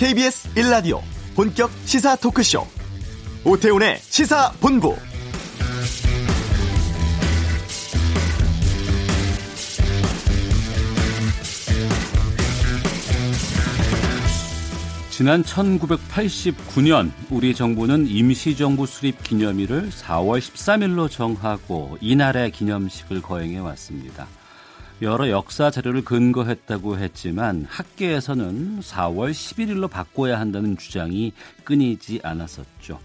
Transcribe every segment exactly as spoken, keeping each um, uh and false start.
케이비에스 일 라디오 본격 시사 토크쇼 오태훈의 시사본부. 지난 천구백팔십구 년 우리 정부는 임시정부 수립 기념일을 사월 십삼일로 정하고 이날의 기념식을 거행해 왔습니다. 여러 역사 자료를 근거했다고 했지만 학계에서는 사월 십일일로 바꿔야 한다는 주장이 끊이지 않았었죠.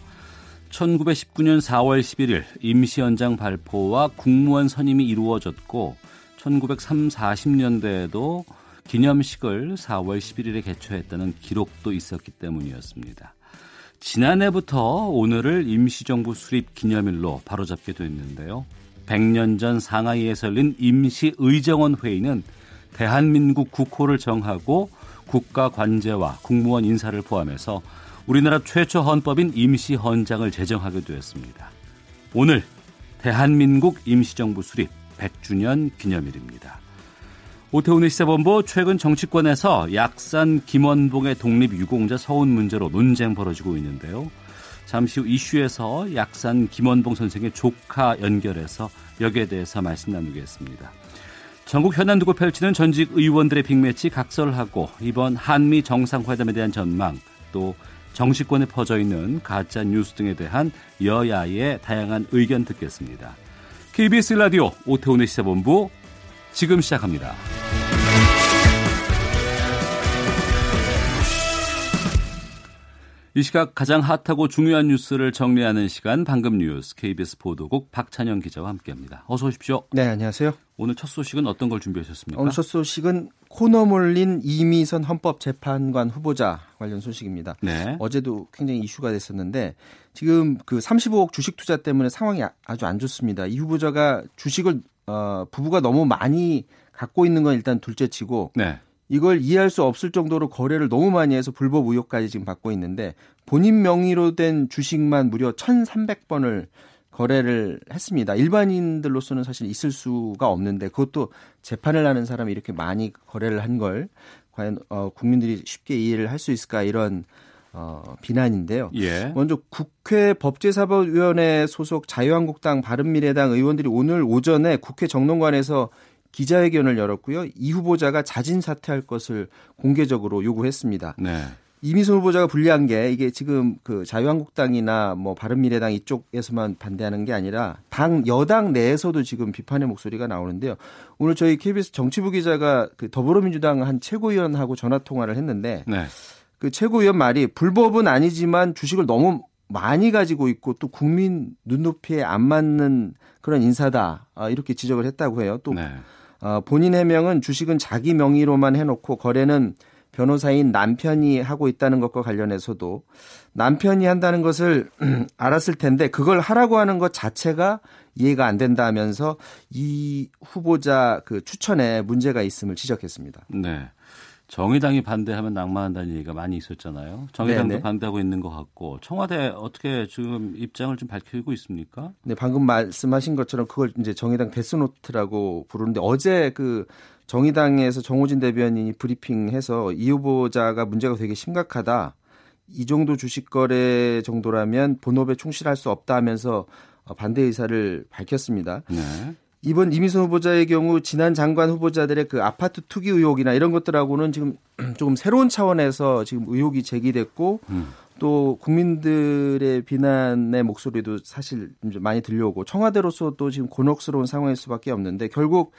천구백십구 년 사월 십일일 임시헌장 발표와 국무원 선임이 이루어졌고 천구백삼십, 사십년대에도 기념식을 사월 십일일에 개최했다는 기록도 있었기 때문이었습니다. 지난해부터 오늘을 임시정부 수립 기념일로 바로잡게 됐는데요. 백 년 전 상하이에서 열린 임시의정원 회의는 대한민국 국호를 정하고 국가 관제와 국무원 인사를 포함해서 우리나라 최초 헌법인 임시헌장을 제정하게 되었습니다. 오늘 대한민국 임시정부 수립 백 주년 기념일입니다. 오태훈의 시사본부, 최근 정치권에서 약산 김원봉의 독립 유공자 서훈 문제로 논쟁 벌어지고 있는데요. 잠시 후 이슈에서 약산 김원봉 선생의 조카 연결해서 여기에 대해서 말씀 나누겠습니다. 전국 현안 두고 펼치는 전직 의원들의 빅매치 각설하고 이번 한미 정상회담에 대한 전망, 또 정치권에 퍼져있는 가짜 뉴스 등에 대한 여야의 다양한 의견 듣겠습니다. 케이비에스 라디오 오태훈의 시사본부 지금 시작합니다. 이 시각 가장 핫하고 중요한 뉴스를 정리하는 시간, 방금 뉴스 케이비에스 보도국 박찬영 기자와 함께합니다. 어서 오십시오. 네, 안녕하세요. 오늘 첫 소식은 어떤 걸 준비하셨습니까? 오늘 첫 소식은 코너 몰린 이미선 헌법재판관 후보자 관련 소식입니다. 네. 어제도 굉장히 이슈가 됐었는데 지금 그 삼십오억 주식 투자 때문에 상황이 아주 안 좋습니다. 이 후보자가 주식을 어, 부부가 너무 많이 갖고 있는 건 일단 둘째치고. 네. 이걸 이해할 수 없을 정도로 거래를 너무 많이 해서 불법 의혹까지 지금 받고 있는데 본인 명의로 된 주식만 무려 천삼백 번을 거래를 했습니다. 일반인들로서는 사실 있을 수가 없는데 그것도 재판을 하는 사람이 이렇게 많이 거래를 한 걸 과연 어, 국민들이 쉽게 이해를 할 수 있을까, 이런 어, 비난인데요. 예. 먼저 국회 법제사법위원회 소속 자유한국당, 바른미래당 의원들이 오늘 오전에 국회 정론관에서 기자회견을 열었고요. 이 후보자가 자진 사퇴할 것을 공개적으로 요구했습니다. 네. 이미선 후보자가 불리한 게 이게 지금 그 자유한국당이나 뭐 바른미래당 이쪽에서만 반대하는 게 아니라 당 여당 내에서도 지금 비판의 목소리가 나오는데요. 오늘 저희 케이비에스 정치부 기자가 그 더불어민주당 한 최고위원하고 전화 통화를 했는데 네. 그 최고위원 말이 불법은 아니지만 주식을 너무 많이 가지고 있고 또 국민 눈높이에 안 맞는 그런 인사다, 이렇게 지적을 했다고 해요. 또 네. 어, 본인 해명은 주식은 자기 명의로만 해놓고 거래는 변호사인 남편이 하고 있다는 것과 관련해서도 남편이 한다는 것을 알았을 텐데 그걸 하라고 하는 것 자체가 이해가 안 된다 하면서 이 후보자 그 추천에 문제가 있음을 지적했습니다. 네. 정의당이 반대하면 낙마한다는 얘기가 많이 있었잖아요. 정의당도 네네. 반대하고 있는 것 같고 청와대 어떻게 지금 입장을 좀 밝히고 있습니까? 네, 방금 말씀하신 것처럼 그걸 이제 정의당 데스노트라고 부르는데 어제 그 정의당에서 정호진 대변인이 브리핑해서 이 후보자가 문제가 되게 심각하다, 이 정도 주식 거래 정도라면 본업에 충실할 수 없다 하면서 반대 의사를 밝혔습니다. 네. 이번 이미선 후보자의 경우 지난 장관 후보자들의 그 아파트 투기 의혹이나 이런 것들하고는 지금 조금 새로운 차원에서 지금 의혹이 제기됐고 음. 또 국민들의 비난의 목소리도 사실 많이 들려오고 청와대로서도 지금 곤혹스러운 상황일 수밖에 없는데 결국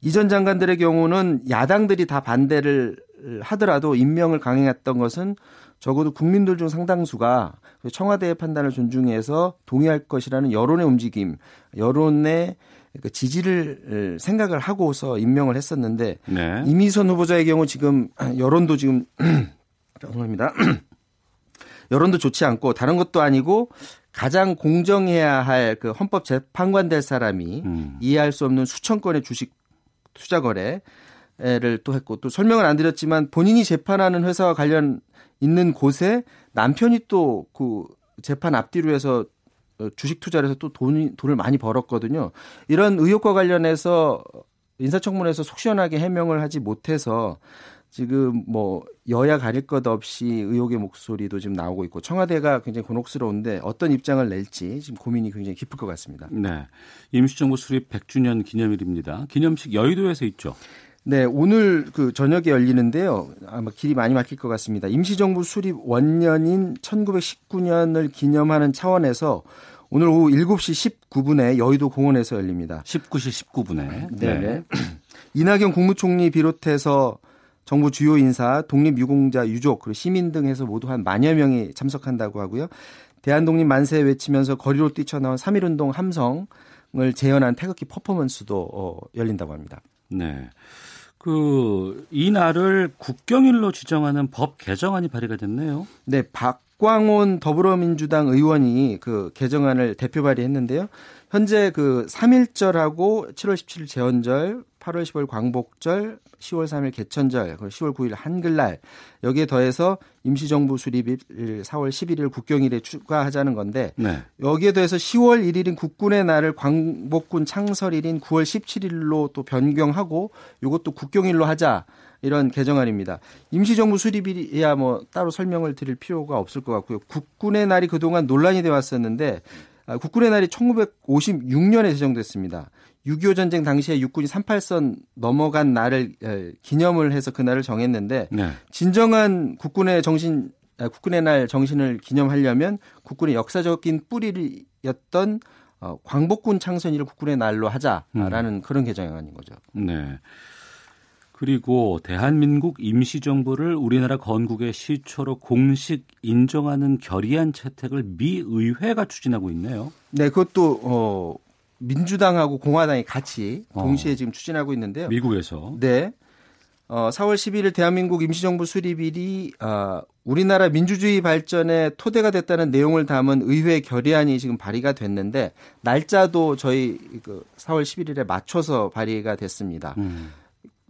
이전 장관들의 경우는 야당들이 다 반대를 하더라도 임명을 강행했던 것은 적어도 국민들 중 상당수가 청와대의 판단을 존중해서 동의할 것이라는 여론의 움직임, 여론의 그 지지를 생각을 하고서 임명을 했었는데 네. 이미선 후보자의 경우 지금 여론도 지금 죄송합니다. 여론도 좋지 않고 다른 것도 아니고 가장 공정해야 할 그 헌법 재판관 될 사람이 음. 이해할 수 없는 수천 건의 주식 투자 거래를 또 했고 또 설명을 안 드렸지만 본인이 재판하는 회사와 관련 있는 곳에 남편이 또 그 재판 앞뒤로 해서 주식 투자를 해서 또 돈이, 돈을 많이 벌었거든요. 이런 의혹과 관련해서 인사청문회에서 속 시원하게 해명을 하지 못해서 지금 뭐 여야 가릴 것 없이 의혹의 목소리도 지금 나오고 있고 청와대가 굉장히 곤혹스러운데 어떤 입장을 낼지 지금 고민이 굉장히 깊을 것 같습니다. 네, 임시정부 수립 백 주년 기념일입니다. 기념식 여의도에서 있죠. 네, 오늘 그 저녁에 열리는데요. 아마 길이 많이 막힐 것 같습니다. 임시정부 수립 원년인 천구백십구 년을 기념하는 차원에서 오늘 오후 일곱 시 십구 분에 여의도 공원에서 열립니다. 열아홉 시 십구 분에. 네. 네. 이낙연 국무총리 비롯해서 정부 주요 인사, 독립유공자 유족, 그리고 시민 등 해서 모두 한 만여 명이 참석한다고 하고요. 대한독립 만세 외치면서 거리로 뛰쳐나온 삼일 운동 함성을 재현한 태극기 퍼포먼스도 어, 열린다고 합니다. 네. 그, 이 날을 국경일로 지정하는 법 개정안이 발의가 됐네요. 네. 박광온 더불어민주당 의원이 그 개정안을 대표 발의했는데요. 현재 그 삼일절하고 칠월 십칠일 제헌절, 팔월 십오일 광복절, 시월 삼일 개천절, 시월 구일 한글날 여기에 더해서 임시정부 수립일 사월 십일일 국경일에 추가하자는 건데 네. 여기에 더해서 시월 일일인 국군의 날을 광복군 창설일인 구월 십칠일로 또 변경하고 이것도 국경일로 하자 이런 개정안입니다. 임시정부 수립이야 뭐 따로 설명을 드릴 필요가 없을 것 같고요. 국군의 날이 그동안 논란이 되어 왔었는데 국군의 날이 천구백오십육 년에 제정됐습니다. 육이오 전쟁 당시에 육군이 삼팔선 넘어간 날을 기념을 해서 그날을 정했는데 네. 진정한 국군의 정신, 국군의 날 정신을 기념하려면 국군의 역사적인 뿌리였던 광복군 창선일을 국군의 날로 하자라는 음. 그런 개정안인 거죠. 네. 그리고 대한민국 임시정부를 우리나라 건국의 시초로 공식 인정하는 결의안 채택을 미 의회가 추진하고 있네요. 네, 그것도 어, 민주당하고 공화당이 같이 동시에 어, 지금 추진하고 있는데요. 미국에서. 네. 어, 사월 십일일 대한민국 임시정부 수립일이 어, 우리나라 민주주의 발전에 토대가 됐다는 내용을 담은 의회 결의안이 지금 발의가 됐는데 날짜도 저희 그 사월 십일일에 맞춰서 발의가 됐습니다. 음.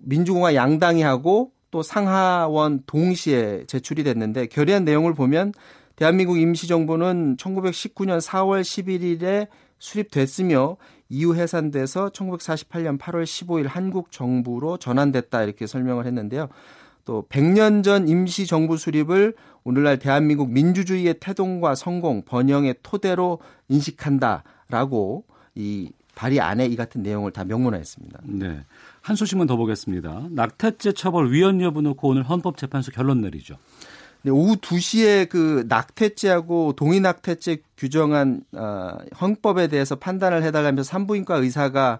민주공화 양당이 하고 또 상하원 동시에 제출이 됐는데 결의안 내용을 보면 대한민국 임시정부는 천구백십구 년 사월 십일일에 수립됐으며 이후 해산돼서 천구백사십팔 년 팔월 십오일 한국 정부로 전환됐다 이렇게 설명을 했는데요. 또 백 년 전 임시정부 수립을 오늘날 대한민국 민주주의의 태동과 성공, 번영의 토대로 인식한다라고 이 발의 안에 이 같은 내용을 다 명문화했습니다. 네. 한 소식만 더 보겠습니다. 낙태죄 처벌 위헌 여부 놓고 오늘 헌법재판소 결론 내리죠. 네, 오후 두 시에 그 낙태죄하고 동의낙태죄 규정한 어, 헌법에 대해서 판단을 해달라면서 산부인과 의사가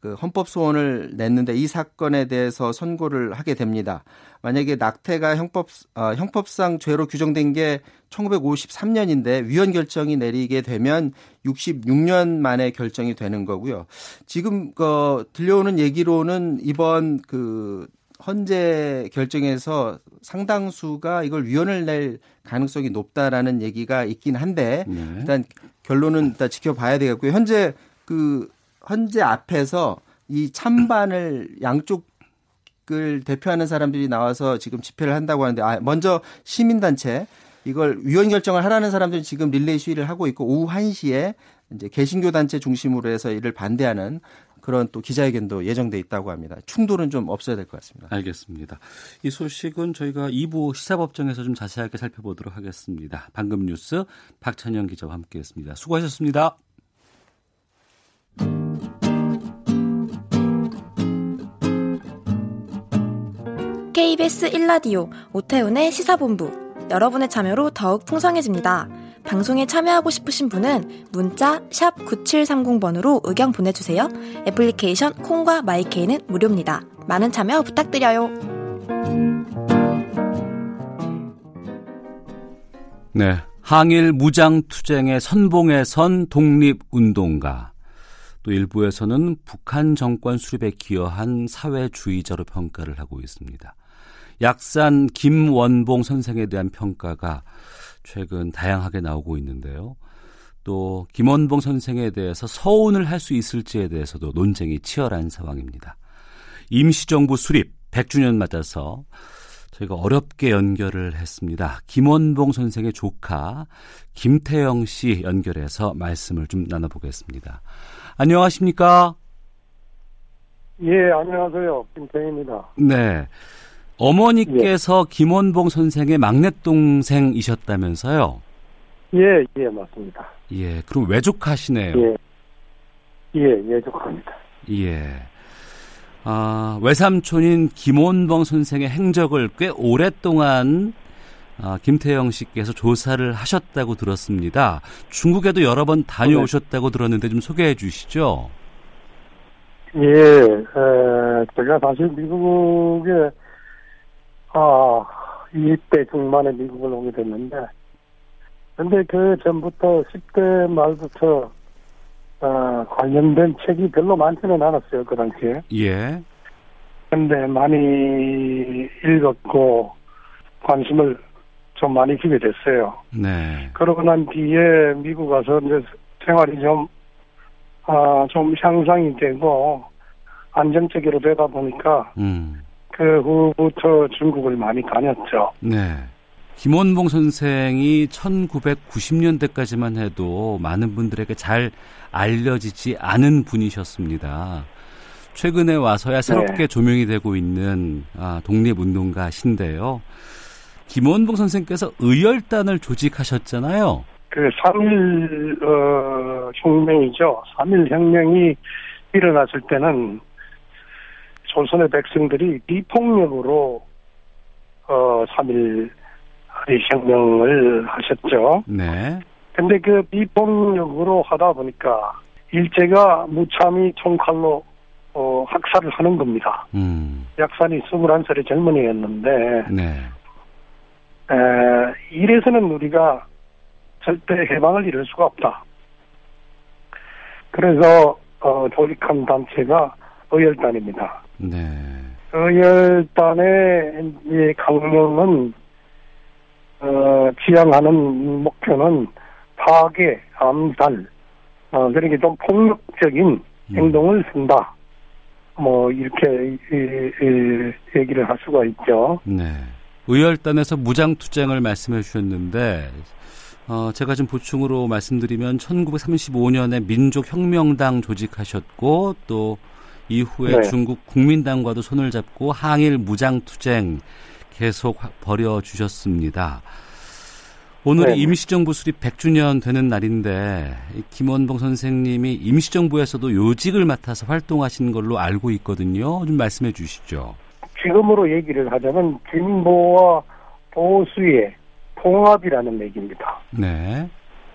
그 헌법 소원을 냈는데 이 사건에 대해서 선고를 하게 됩니다. 만약에 낙태가 형법, 어, 형법상 죄로 규정된 게 천구백오십삼 년인데 위헌 결정이 내리게 되면 육십육 년 만에 결정이 되는 거고요. 지금 어, 들려오는 얘기로는 이번 그 헌재 결정에서 상당수가 이걸 위헌을 낼 가능성이 높다라는 얘기가 있긴 한데 네. 일단 결론은 일단 지켜봐야 되겠고요. 현재 그 헌재 앞에서 이 찬반을 양쪽을 대표하는 사람들이 나와서 지금 집회를 한다고 하는데 아, 먼저 시민단체 이걸 위헌 결정을 하라는 사람들이 지금 릴레이 시위를 하고 있고 오후 한 시에 이제 개신교 단체 중심으로 해서 이를 반대하는 그런 또 기자회견도 예정돼 있다고 합니다. 충돌은 좀 없어야 될 것 같습니다. 알겠습니다. 이 소식은 저희가 이 부 시사법정에서 좀 자세하게 살펴보도록 하겠습니다. 방금 뉴스 박찬영 기자와 함께했습니다. 수고하셨습니다. 케이비에스 일 라디오 오태훈의 시사본부 여러분의 참여로 더욱 풍성해집니다. 방송에 참여하고 싶으신 분은 문자 샵 구칠삼공 번으로 의견 보내주세요. 애플리케이션 콩과 마이케이는 무료입니다. 많은 참여 부탁드려요. 네, 항일 무장투쟁의 선봉에 선 독립운동가 또 일부에서는 북한 정권 수립에 기여한 사회주의자로 평가를 하고 있습니다. 약산 김원봉 선생에 대한 평가가 최근 다양하게 나오고 있는데요. 또 김원봉 선생에 대해서 서운을 할 수 있을지에 대해서도 논쟁이 치열한 상황입니다. 임시정부 수립 백 주년 맞아서 저희가 어렵게 연결을 했습니다. 김원봉 선생의 조카 김태영 씨 연결해서 말씀을 좀 나눠보겠습니다. 안녕하십니까? 예, 안녕하세요. 김태영입니다. 네. 어머니께서 예. 김원봉 선생의 막내 동생이셨다면서요? 예, 예, 맞습니다. 예, 그럼 외족하시네요. 예, 예, 외족합니다. 예, 아 외삼촌인 김원봉 선생의 행적을 꽤 오랫동안 아, 김태영 씨께서 조사를 하셨다고 들었습니다. 중국에도 여러 번 다녀오셨다고 들었는데 좀 소개해 주시죠. 예, 에, 제가 사실 미국에 아, 이십 대 중반에 미국을 오게 됐는데, 근데 그 전부터 십 대 말부터 어, 관련된 책이 별로 많지는 않았어요, 그 당시에. 예. 근데 많이 읽었고 관심을 좀 많이 주게 됐어요. 네. 그러고 난 뒤에 미국 가서 이제 생활이 좀 아, 좀 향상이 되고 안정적으로 되다 보니까 음. 그 후부터 중국을 많이 다녔죠. 네. 김원봉 선생이 천구백구십 년대까지만 해도 많은 분들에게 잘 알려지지 않은 분이셨습니다. 최근에 와서야 새롭게 네. 조명이 되고 있는 아, 독립운동가신데요. 김원봉 선생께서 의열단을 조직하셨잖아요. 그 삼일 어, 혁명이죠. 삼일 혁명이 일어났을 때는 조선의 백성들이 비폭력으로 어, 삼일 혁명을 하셨죠. 네. 근데 그 비폭력으로 하다 보니까 일제가 무참히 총칼로 어, 학살을 하는 겁니다. 음. 약산이 스물한 살의 젊은이였는데 네. 에, 이래서는 우리가 절대 해방을 이룰 수가 없다. 그래서 어, 조직한 단체가 의열단입니다. 네. 의열단의 이 강령은 어, 지향하는 목표는 파괴, 암살, 어, 그러니까 좀 폭력적인 행동을 쓴다. 뭐 이렇게 이, 이, 이 얘기를 할 수가 있죠. 네. 의열단에서 무장투쟁을 말씀해 주셨는데 어, 제가 좀 보충으로 말씀드리면 천구백삼십오 년에 민족혁명당 조직하셨고 또 이후에 네. 중국 국민당과도 손을 잡고 항일 무장투쟁 계속 벌여주셨습니다. 오늘이 네. 임시정부 수립 백 주년 되는 날인데 김원봉 선생님이 임시정부에서도 요직을 맡아서 활동하신 걸로 알고 있거든요. 좀 말씀해 주시죠. 지금으로 얘기를 하자면 진보와 보수의 통합이라는 얘기입니다. 네.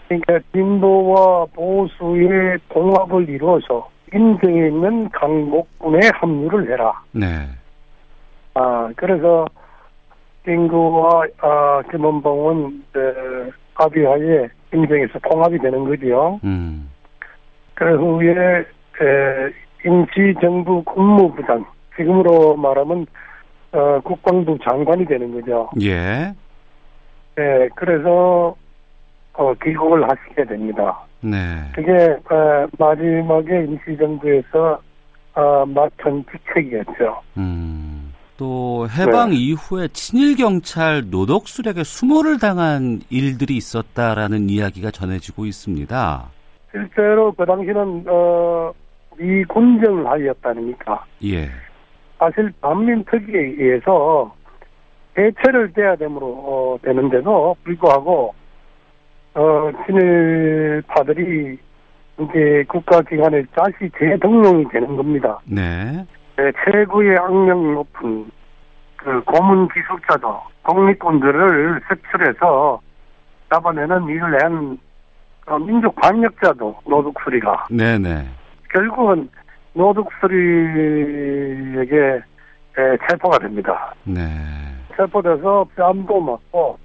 그러니까 진보와 보수의 통합을 이루어서 인정에 있는 강복군에 합류를 해라. 네. 아 그래서 인구와 아, 김원봉은 합의하에 인정에서 통합이 되는 거지요. 음. 그 후에 에, 임시정부 국무부장 지금으로 말하면 어, 국방부 장관이 되는 거죠. 예. 네, 그래서 어, 귀국을 하시게 됩니다. 네. 그게 어, 마지막에 임시정부에서 어, 맡은 직책이었죠. 음. 또 해방 네. 이후에 친일 경찰 노독술에게 수모를 당한 일들이 있었다라는 이야기가 전해지고 있습니다. 실제로 그 당시는 어, 이 군정을 하였다니까. 예. 사실 반민특위에 의해서 해체를 떼야 되므로 어, 되는데도 불구하고 어, 친일파들이 이제 국가기관에 다시 재등록이 되는 겁니다. 네. 네 최고의 악명이 높은 그 고문 기숙자도 독립군들을 색출해서 잡아내는 일을 낸 어, 민족 반역자도 노독수리가. 네네. 결국은. 노독수리에게 체포가 됩니다. 네. 체포돼서 뺨도 맞고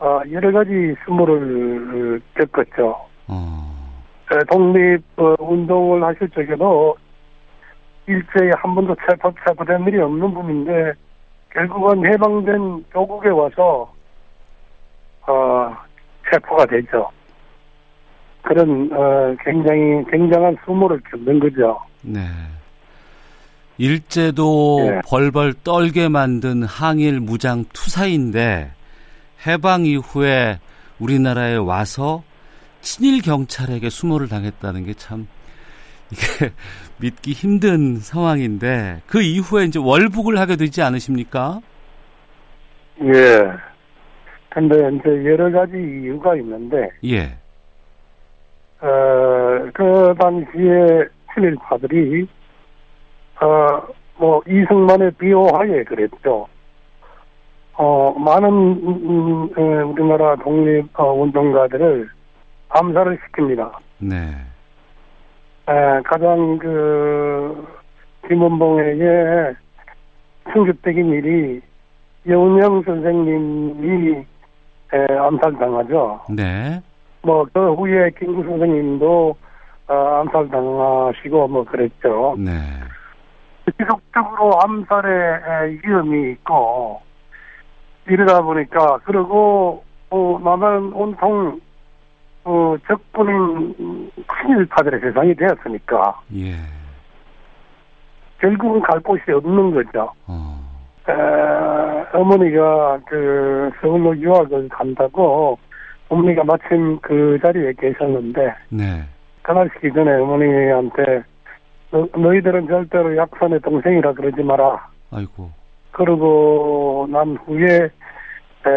어, 여러 가지 수모를 겪었죠. 어. 독립 운동을 하실 적에도 일제에 한 번도 체포, 체포된 일이 없는 분인데 결국은 해방된 조국에 와서 어, 체포가 되죠. 그런 어, 굉장히 굉장한 수모를 겪는 거죠. 네. 일제도 네. 벌벌 떨게 만든 항일 무장 투사인데 해방 이후에 우리나라에 와서 친일 경찰에게 수모를 당했다는 게 참 이게 믿기 힘든 상황인데 그 이후에 이제 월북을 하게 되지 않으십니까? 예. 근데 이제 여러 가지 이유가 있는데. 예. 어, 그 당시에 친일파들이, 어, 뭐, 이승만의 비호하에 그랬죠. 어, 많은, 음, 음, 우리나라 독립, 어, 운동가들을 암살을 시킵니다. 네. 에, 가장, 그, 김원봉에게 충격적인 일이 여운형 선생님이 에, 암살당하죠. 네. 뭐, 그 후에 김구 선생님도 어, 암살당하시고 뭐 그랬죠. 네. 지속적으로 암살의 위험이 있고 이러다 보니까 그리고 어, 남한 온통 어, 적군인 친일파들의 세상이 되었으니까 예. 결국은 갈 곳이 없는 거죠. 어. 에, 어머니가 그 서울로 유학을 간다고 어머니가 마침 그 자리에 계셨는데 네. 떠나시기 전에 어머니한테 너, 너희들은 절대로 약산의 동생이라 그러지 마라. 아이고. 그러고 난 후에 에,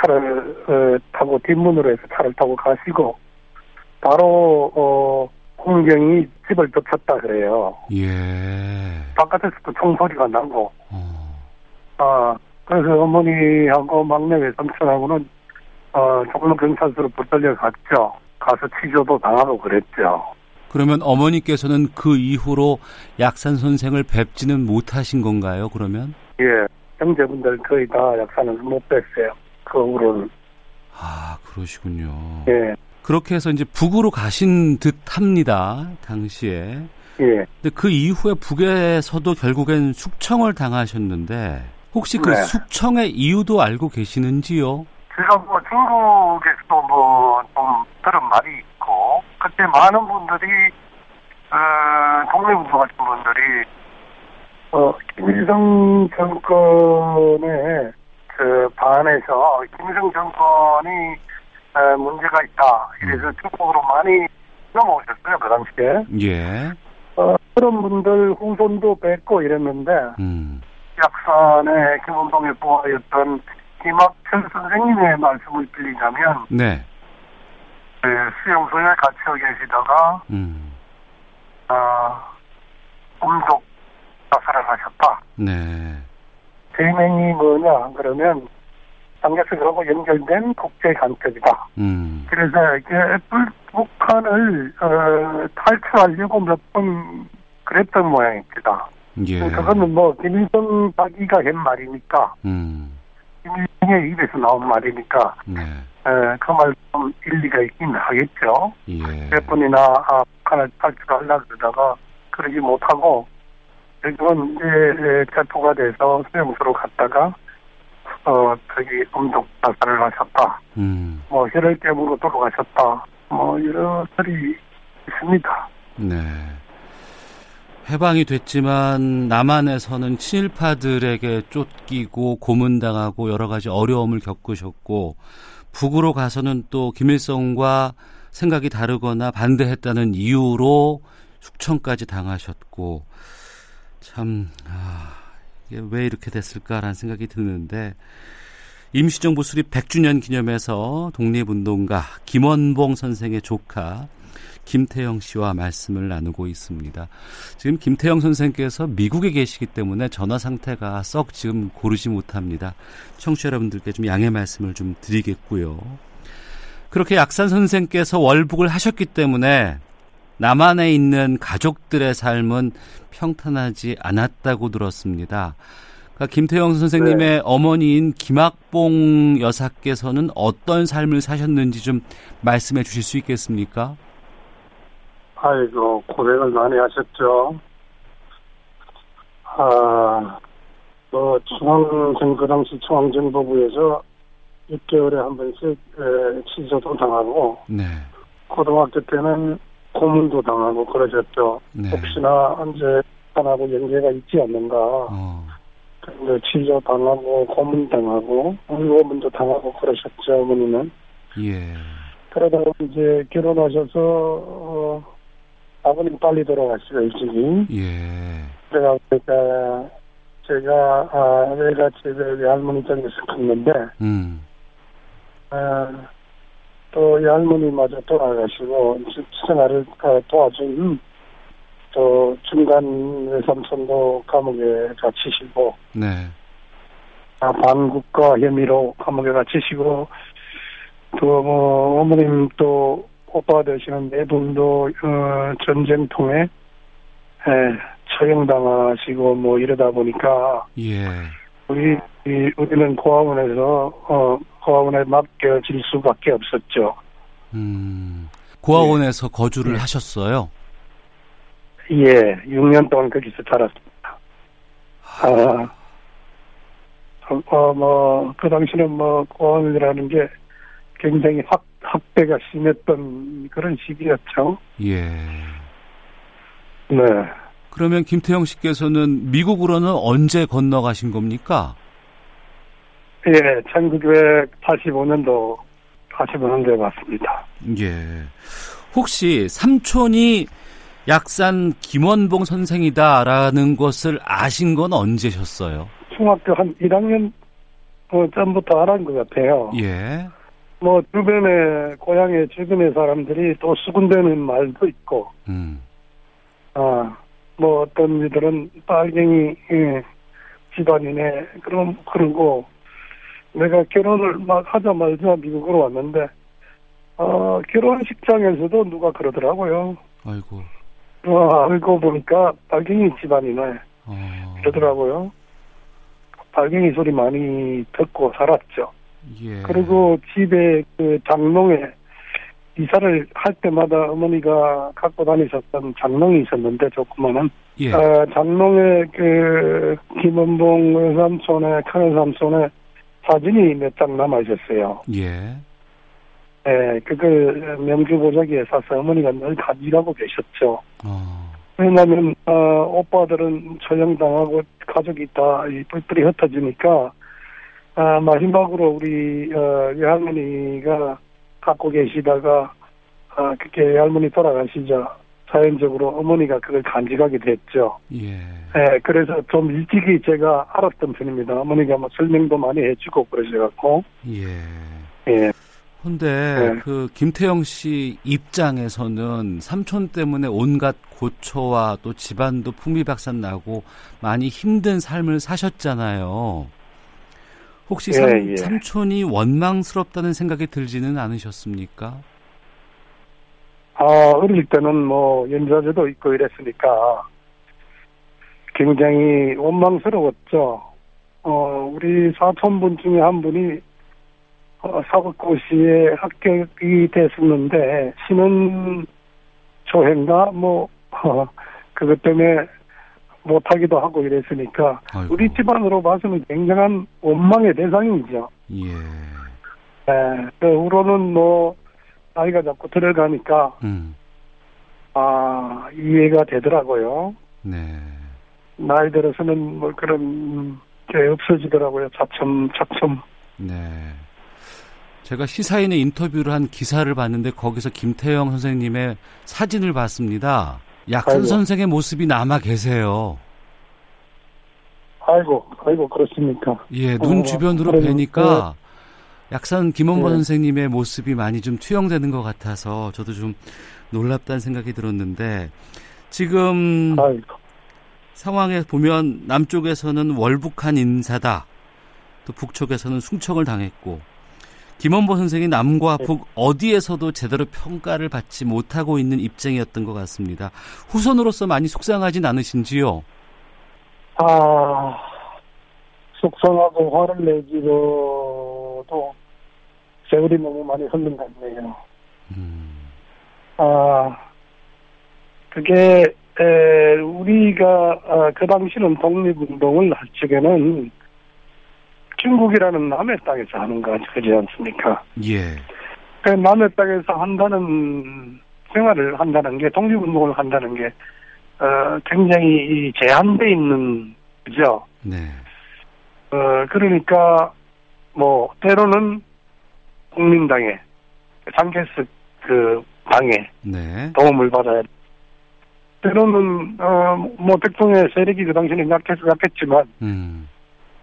차를 에, 타고 뒷문으로 해서 차를 타고 가시고 바로 어, 홍경이 집을 덮쳤다 그래요. 예. 바깥에서도 총소리가 나고. 어. 아 그래서 어머니하고 막내 외삼촌하고는 어, 조금 경찰서로 붙들려갔죠. 가서 치료도 당하고 그랬죠. 그러면 어머니께서는 그 이후로 약산 선생을 뵙지는 못하신 건가요, 그러면? 예. 형제분들 거의 다 약산을 못 뵀어요. 그 후로는. 아, 그러시군요. 예. 그렇게 해서 이제 북으로 가신 듯 합니다, 당시에. 예. 근데 그 이후에 북에서도 결국엔 숙청을 당하셨는데, 혹시 그 네. 숙청의 이유도 알고 계시는지요? 제가 뭐 중국에서도 뭐 좀 들은 말이 있고 그때 많은 분들이 어, 독립운동 하신 분들이 어 김일성 정권에 그 반해서 김일성 정권이 어, 문제가 있다 이래서 음. 중국으로 많이 넘어오셨어요 그 당시에 예 어, 그런 분들 후손도 뵙고 이랬는데 음. 약산의 김원봉의 부하였던 이막철 선생님의 말씀을 빌리자면, 네. 네, 수용소에 갇혀 계시다가, 음. 어, 음독 자살을 하셨다. 네. 죄명이 뭐냐, 그러면, 장례식하고 연결된 국제간첩이다. 음. 그래서, 북한을, 어, 탈출하려고 몇 번 그랬던 모양입니다. 예. 그건 뭐, 김일성 자기가 한 말이니까, 음. 김일성의 입에서 나온 말이니까 네. 그 말 좀 일리가 있긴 하겠죠. 예. 몇 번이나 아, 북한을 탈출하려고 그러다가 그러지 못하고 결국은 이제 체포가 돼서 수용소로 갔다가 어 저기 음독 자살을 하셨다. 음. 뭐 혈을 깨물고 돌아가셨다. 뭐 이런 소리 있습니다. 네. 해방이 됐지만 남한에서는 친일파들에게 쫓기고 고문당하고 여러 가지 어려움을 겪으셨고 북으로 가서는 또 김일성과 생각이 다르거나 반대했다는 이유로 숙청까지 당하셨고 참 아, 이게 왜 이렇게 됐을까라는 생각이 드는데 임시정부 수립 백 주년 기념해서 독립운동가 김원봉 선생의 조카 김태영 씨와 말씀을 나누고 있습니다. 지금 김태영 선생께서 미국에 계시기 때문에 전화 상태가 썩 지금 고르지 못합니다. 청취자 여러분들께 좀 양해 말씀을 좀 드리겠고요. 그렇게 약산 선생께서 월북을 하셨기 때문에 남한에 있는 가족들의 삶은 평탄하지 않았다고 들었습니다. 그러니까 김태영 선생님의 네. 어머니인 김학봉 여사께서는 어떤 삶을 사셨는지 좀 말씀해 주실 수 있겠습니까? 아이고, 고생을 많이 하셨죠. 아, 뭐, 중앙정부 당시 중앙정보부에서 육 개월에 한 번씩 치소도 당하고, 네. 고등학교 때는 고문도 당하고 그러셨죠. 네. 혹시나 언제 하고 연계가 있지 않는가. 어. 근데 치소 당하고, 고문 당하고, 고문도 당하고 그러셨죠, 어머니는. 예. 그러다가 이제 결혼하셔서, 어, 아버님 빨리 돌아가시고 일찍이. 예. 그러다 보니까 제가 아, 내가 제 외할머니 장에서 컸는데 음. 아, 또 외할머니마저 돌아가시고 생활을 도와준 또 중간 외삼촌도 감옥에 갇히시고 네. 아, 반국가 혐의로 감옥에 갇히시고 또 뭐 어머님 또 오빠 되시는 네 분도 어, 전쟁통에 에, 처형당하시고 뭐 이러다 보니까 예. 우리 이, 우리는 고아원에서 어, 고아원에 맡겨질 수밖에 없었죠. 음, 고아원에서 예. 거주를 예. 하셨어요? 예, 육 년 동안 거기서 자랐습니다. 아, 어, 뭐 그 당시는 뭐 고아원이라는 게 굉장히 확 학대가 심했던 그런 시기였죠. 예. 네. 그러면 김태형 씨께서는 미국으로는 언제 건너가신 겁니까? 예, 천구백팔십오 년도 팔십오 년도에 왔습니다. 예. 혹시 삼촌이 약산 김원봉 선생이다라는 것을 아신 건 언제셨어요? 중학교 한 일 학년 전부터 알았던 것 같아요. 예. 뭐 주변에 고향의 주변의 사람들이 또 수군대는 말도 있고, 음. 아, 뭐 어떤 이들은 빨갱이 예, 집안이네 그런 그러고 내가 결혼을 막 하자마자 미국으로 왔는데, 어 결혼식장에서도 누가 그러더라고요. 아이고. 어, 알고 보니까 빨갱이 집안이네. 어. 그러더라고요. 빨갱이 소리 많이 듣고 살았죠. 예. 그리고 집에 그 장롱에 이사를 할 때마다 어머니가 갖고 다니셨던 장롱이 있었는데 조그마한 예. 아, 장롱에 그 김원봉 외삼촌의 큰외삼촌의 사진이 몇 장 남아 있었어요. 예. 예, 그걸 명주 보자기에 사서 어머니가 늘 가지라고 계셨죠. 어. 왜냐하면 어, 오빠들은 처형당하고 가족이 다 뿔뿔이 흩어지니까. 아, 마지막으로 우리 어, 외할머니가 갖고 계시다가 아, 그렇게 외할머니 돌아가시자 자연적으로 어머니가 그걸 간직하게 됐죠. 예. 예, 그래서 좀 일찍이 제가 알았던 편입니다. 어머니가 뭐 설명도 많이 해주고 그러셔갖고. 예. 예. 근데 예. 그 김태형 씨 입장에서는 삼촌 때문에 온갖 고초와 또 집안도 풍비박산 나고 많이 힘든 삶을 사셨잖아요. 혹시 삼, 예, 예. 삼촌이 원망스럽다는 생각이 들지는 않으셨습니까? 아, 어릴 때는 뭐 연좌제도 있고 이랬으니까 굉장히 원망스러웠죠. 어, 우리 사촌분 중에 한 분이 어, 사법고시에 합격이 됐었는데 신원조회인가 뭐 어, 그것 때문에 못하기도 하고 이랬으니까 아이고. 우리 집안으로 봐서는 굉장한 원망의 대상이죠. 예. 네, 그 후로는 뭐 나이가 자꾸 들어가니까 음. 아 이해가 되더라고요. 네. 나이 들어서는 뭐 그런 게 없어지더라고요. 차츰 차츰. 네. 제가 시사인의 인터뷰를 한 기사를 봤는데 거기서 김태형 선생님의 사진을 봤습니다. 약산 아이고. 선생의 모습이 남아 계세요. 아이고, 아이고, 그렇습니까? 예, 눈 어, 주변으로 그러면, 뵈니까 그, 약산 김원봉 예. 선생님의 모습이 많이 좀 투영되는 것 같아서 저도 좀 놀랍다는 생각이 들었는데 지금 아이고. 상황에 보면 남쪽에서는 월북한 인사다. 또 북쪽에서는 숭청을 당했고 김원봉 선생이 남과 북 어디에서도 제대로 평가를 받지 못하고 있는 입장이었던 것 같습니다. 후손으로서 많이 속상하진 않으신지요? 아, 속상하고 화를 내기로도 세월이 너무 많이 흘린 것 같네요. 음. 아, 그게 에, 우리가 아, 그 당시는 독립운동을 할 적에는 중국이라는 남의 땅에서 하는 거 그렇지 않습니까? 예. 그 남의 땅에서 한다는 생활을 한다는 게 독립운동을 한다는 게 어, 굉장히 제한돼 있는 거죠. 네. 어 그러니까 뭐 때로는 국민당에 장개석 그 당에 네. 도움을 받아야 때로는 어, 뭐 백통의 세력이 그 당시에는 약해서 약했지만 음.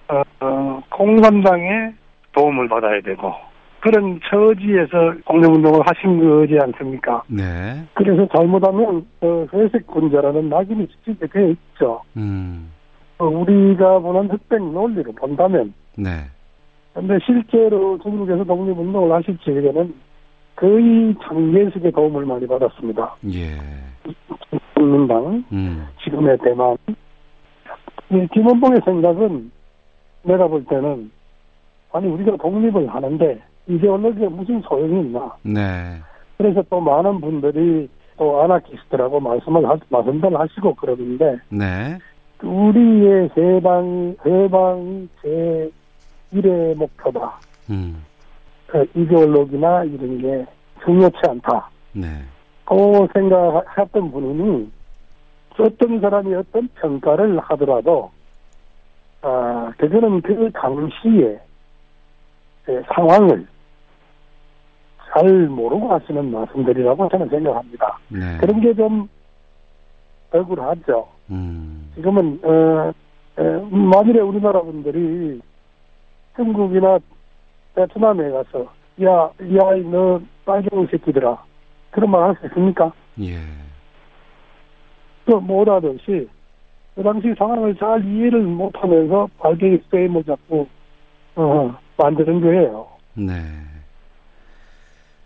어, 어, 공산당의 도움을 받아야 되고 그런 처지에서 독립운동을 하신 거지 않습니까? 네. 그래서 잘못하면 어, 회색 군자라는 낙인이 찍히게 되어 있죠. 음. 어, 우리가 보는 흑백 논리로 본다면. 네. 그런데 실제로 중국에서 독립운동을 하실 적에는 거의 장개석의 도움을 많이 받았습니다. 예. 국민당, 음. 지금의 대만. 이 김원봉의 생각은 내가 볼 때는 아니 우리가 독립을 하는데 이제 어느 게 무슨 소용이 있나. 네. 그래서 또 많은 분들이 또 아나키스트라고 말씀을 하, 말씀을 하시고 그러는데. 네. 우리의 해방 해방 제 일의 목표다. 음. 그 이데올로기나 이런 게 중요치 않다. 네. 그 생각했던 분이 어떤 사람이 어떤 평가를 하더라도 아 그거는 그 당시의 상황을 잘 모르고 하시는 말씀들이라고 저는 생각합니다. 네. 그런 게 좀 억울하죠. 음. 지금은 어, 어, 만일에 우리나라 분들이 중국이나 베트남에 가서 야, 야, 너 빨갱이 새끼들아 그런 말 할 수 있습니까? 예. 또 뭐라든지 그 당시 상황을 잘 이해를 못하면서 빨갱이 게임을 자꾸 어, 만드는 거예요. 네.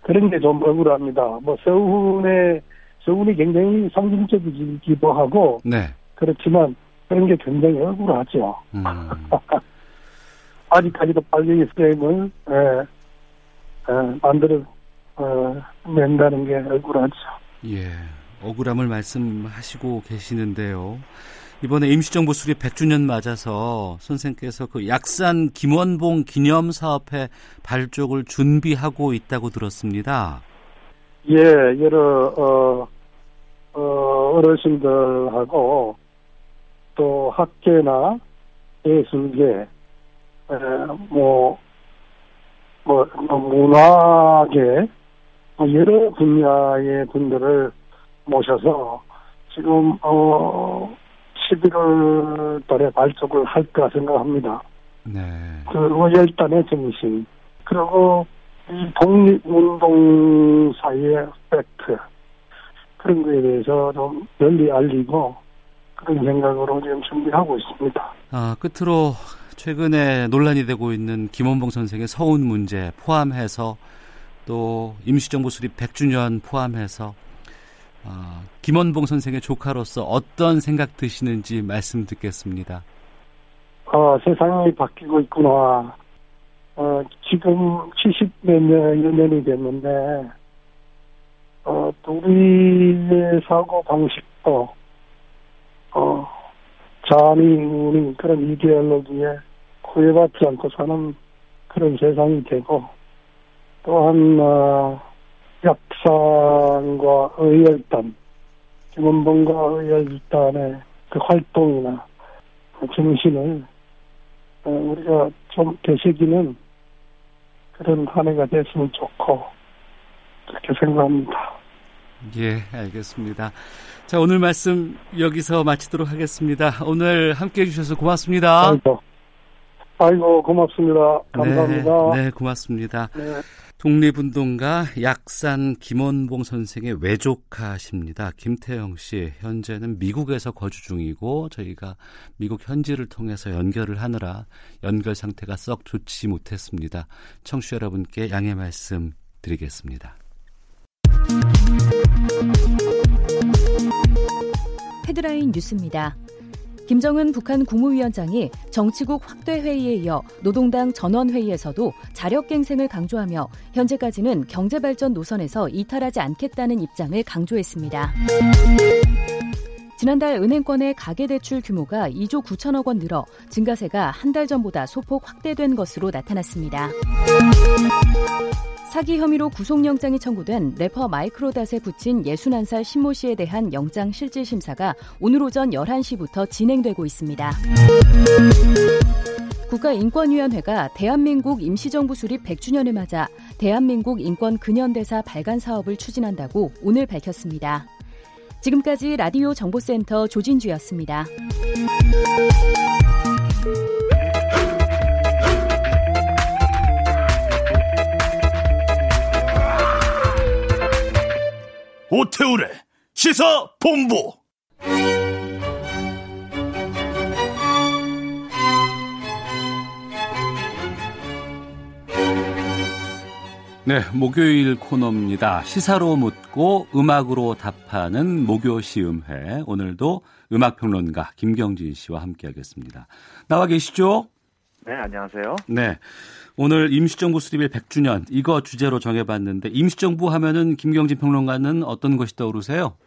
그런 게 좀 억울합니다. 뭐 서훈의 서훈이 굉장히 상징적이기도 하고. 네. 그렇지만 그런 게 굉장히 억울하죠. 음. 아직까지도 빨갱이 프레임을 에, 에, 만들어 어, 낸다는 게 억울하죠. 예, 억울함을 말씀하시고 계시는데요. 이번에 임시정부 수립 백 주년 맞아서 선생님께서 그 약산 김원봉 기념 사업회 발족을 준비하고 있다고 들었습니다. 예, 여러 어, 어, 어르신들하고 또 학계나 예술계, 뭐, 뭐 문화계 여러 분야의 분들을 모셔서 지금 어, 십일월달에 발족을 할까 생각합니다. 네. 그리고 열단의 정신, 그리고 이 독립운동 사이의 팩트 그런 거에 대해서 좀 널리 알리고 그런 생각으로 지금 준비하고 있습니다. 아, 끝으로 최근에 논란이 되고 있는 김원봉 선생의 서훈 문제 포함해서 또 임시정부 수립 백 주년 포함해서 어, 김원봉 선생의 조카로서 어떤 생각 드시는지 말씀 듣겠습니다. 어, 세상이 바뀌고 있구나. 어, 지금 칠십몇 년이 됐는데 어, 우리의 사고방식도 어, 자민운인 그런 이데올로기에 구애받지 않고 사는 그런 세상이 되고 또한 어, 약산과 의열단, 김원봉과 의열단의 그 활동이나 정신을 어, 우리가 좀 되새기는 그런 한 해가 됐으면 좋고 그렇게 생각합니다. 예, 알겠습니다. 자, 오늘 말씀 여기서 마치도록 하겠습니다. 오늘 함께 해주셔서 고맙습니다. 아이고, 아이고 고맙습니다. 감사합니다. 네, 네, 고맙습니다. 네. 독립운동가 약산 김원봉 선생의 외조카십니다. 김태영 씨, 현재는 미국에서 거주 중이고 저희가 미국 현지를 통해서 연결을 하느라 연결 상태가 썩 좋지 못했습니다. 청취자 여러분께 양해 말씀 드리겠습니다. 헤드라인 뉴스입니다. 김정은 북한 국무위원장이 정치국 확대 회의에 이어 노동당 전원회의에서도 자력갱생을 강조하며 현재까지는 경제발전 노선에서 이탈하지 않겠다는 입장을 강조했습니다. 지난달 은행권의 가계대출 규모가 이조 구천억 원 늘어 증가세가 한 달 전보다 소폭 확대된 것으로 나타났습니다. 사기 혐의로 구속영장이 청구된 래퍼 마이크로닷에 붙인 예순한 살 신모 씨에 대한 영장 실질심사가 오늘 오전 열한 시부터 진행되고 있습니다. 국가인권위원회가 대한민국 임시정부 수립 백 주년을 맞아 대한민국 인권근현대사 발간 사업을 추진한다고 오늘 밝혔습니다. 지금까지 라디오 정보센터 조진주였습니다. 오태훈의 시사본부. 네, 목요일 코너입니다. 시사로 묻고 음악으로 답하는 목요시음회. 오늘도 음악평론가 김경진 씨와 함께하겠습니다. 나와 계시죠? 네, 안녕하세요. 네, 오늘 임시정부 수립일 백 주년, 이거 주제로 정해봤는데 임시정부 하면은 김경진 평론가는 어떤 것이 떠오르세요?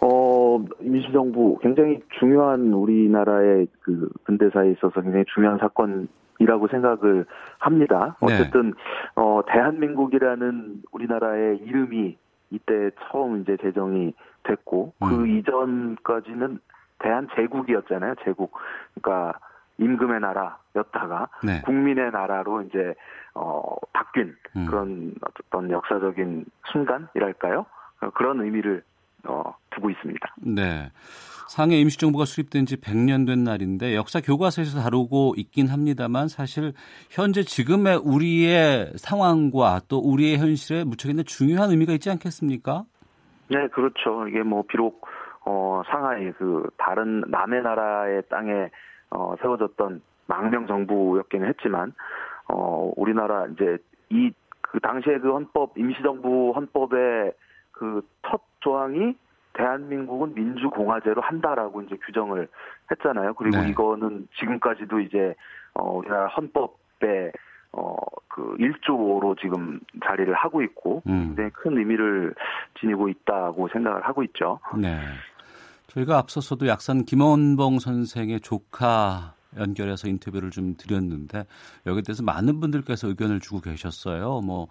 어, 임시정부 굉장히 중요한, 우리나라의 그 근대사에 있어서 굉장히 중요한 사건이라고 생각을 합니다. 어쨌든 네. 어, 대한민국이라는 우리나라의 이름이 이때 처음 이제 제정이 됐고 음. 그 이전까지는 대한제국이었잖아요. 제국. 그러니까 임금의 나라였다가 네. 국민의 나라로 이제 어, 바뀐 음. 그런 어떤 역사적인 순간이랄까요? 그런 의미를 어, 두고 있습니다. 네, 상해 임시정부가 수립된 지 백 년 된 날인데 역사 교과서에서 다루고 있긴 합니다만 사실 현재 지금의 우리의 상황과 또 우리의 현실에 묻혀있는 중요한 의미가 있지 않겠습니까? 네, 그렇죠. 이게 뭐 비록 어, 상하이 그 다른 남의 나라의 땅에 어, 세워졌던 망명 정부였기는 했지만, 어, 우리나라 이제 이 그 당시에 그 헌법, 임시정부 헌법의 그 첫 조항이 대한민국은 민주공화제로 한다라고 이제 규정을 했잖아요. 그리고 네. 이거는 지금까지도 이제 어, 우리나라 헌법의 어, 그 일 조로 지금 자리를 하고 있고, 음. 굉장히 큰 의미를 지니고 있다고 생각을 하고 있죠. 네. 저희가 앞서서도 약산 김원봉 선생의 조카 연결해서 인터뷰를 좀 드렸는데 여기에 대해서 많은 분들께서 의견을 주고 계셨어요. 뭐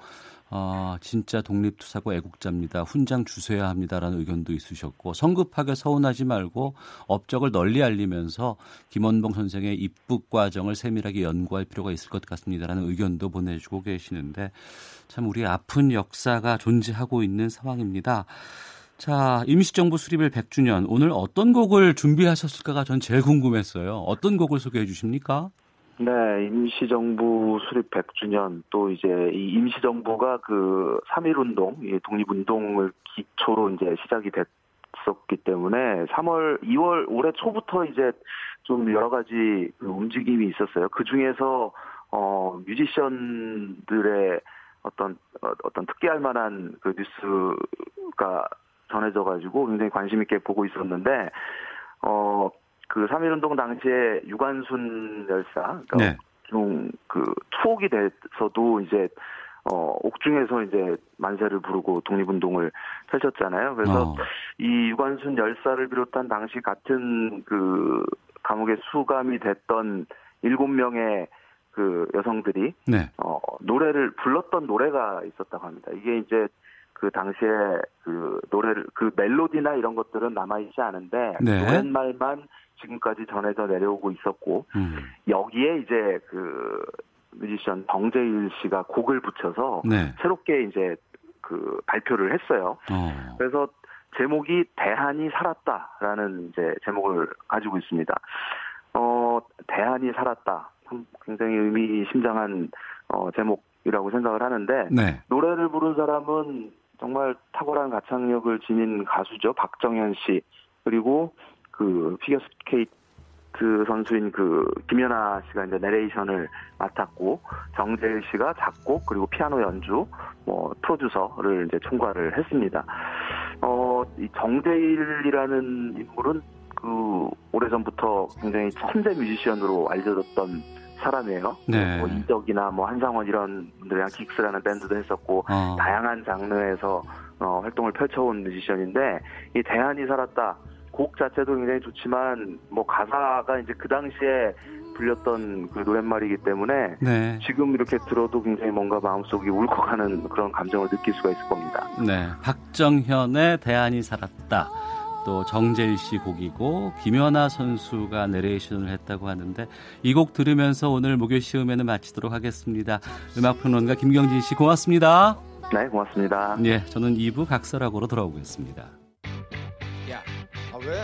어, 진짜 독립투사고 애국자입니다. 훈장 주셔야 합니다라는 의견도 있으셨고 성급하게 서운하지 말고 업적을 널리 알리면서 김원봉 선생의 입북 과정을 세밀하게 연구할 필요가 있을 것 같습니다라는 의견도 보내주고 계시는데 참 우리의 아픈 역사가 존재하고 있는 상황입니다. 자, 임시정부 수립일 백 주년, 오늘 어떤 곡을 준비하셨을까가 전 제일 궁금했어요. 어떤 곡을 소개해 주십니까? 네, 임시정부 수립 백 주년, 또 이제 이 임시정부가 그 삼일 운동, 독립운동을 기초로 이제 시작이 됐었기 때문에 삼월, 이월, 올해 초부터 이제 좀 여러 가지 움직임이 있었어요. 그 중에서, 어, 뮤지션들의 어떤, 어떤 특기할 만한 그 뉴스가 전해져가지고 굉장히 관심 있게 보고 있었는데, 어, 그 삼일 운동 당시에 유관순 열사, 그러니까 네. 좀 그 투옥이 돼서도 이제 어, 옥중에서 이제 만세를 부르고 독립운동을 펼쳤잖아요. 그래서 어. 이 유관순 열사를 비롯한 당시 같은 그 감옥에 수감이 됐던 일곱 명의 그 여성들이 네. 어, 노래를 불렀던 노래가 있었다고 합니다. 이게 이제 그 당시에 그 노래를, 그 멜로디나 이런 것들은 남아있지 않은데, 네. 노랫말만 지금까지 전해져 내려오고 있었고, 음. 여기에 이제 그 뮤지션 정재일 씨가 곡을 붙여서 네. 새롭게 이제 그 발표를 했어요. 어. 그래서 제목이 대한이 살았다라는 이제 제목을 가지고 있습니다. 어, 대한이 살았다. 굉장히 의미심장한 어, 제목이라고 생각을 하는데, 네. 노래를 부른 사람은 정말 탁월한 가창력을 지닌 가수죠. 박정현 씨. 그리고 그 피겨스케이트 선수인 그 김연아 씨가 이제 내레이션을 맡았고, 정재일 씨가 작곡, 그리고 피아노 연주, 뭐, 프로듀서를 이제 총괄을 했습니다. 어, 이 정재일이라는 인물은 그 오래전부터 굉장히 천재 뮤지션으로 알려졌던 사람이에요. 네. 뭐 이적이나 뭐 한상원 이런 분들이랑 긱스라는 밴드도 했었고 어. 다양한 장르에서 어, 활동을 펼쳐온 뮤지션인데, 이 대한이 살았다 곡 자체도 굉장히 좋지만 뭐 가사가 이제 그 당시에 불렸던 그 노랫말이기 때문에 네. 지금 이렇게 들어도 굉장히 뭔가 마음속이 울컥하는 그런 감정을 느낄 수가 있을 겁니다. 네, 박정현의 대한이 살았다. 또 정재일 씨 곡이고 김연아 선수가 내레이션을 했다고 하는데 이 곡 들으면서 오늘 목요 시음회는 마치도록 하겠습니다. 음악평론가 김경진 씨 고맙습니다. 네, 고맙습니다. 예, 저는 이 부 각설하고로 돌아오겠습니다. 아, 왜?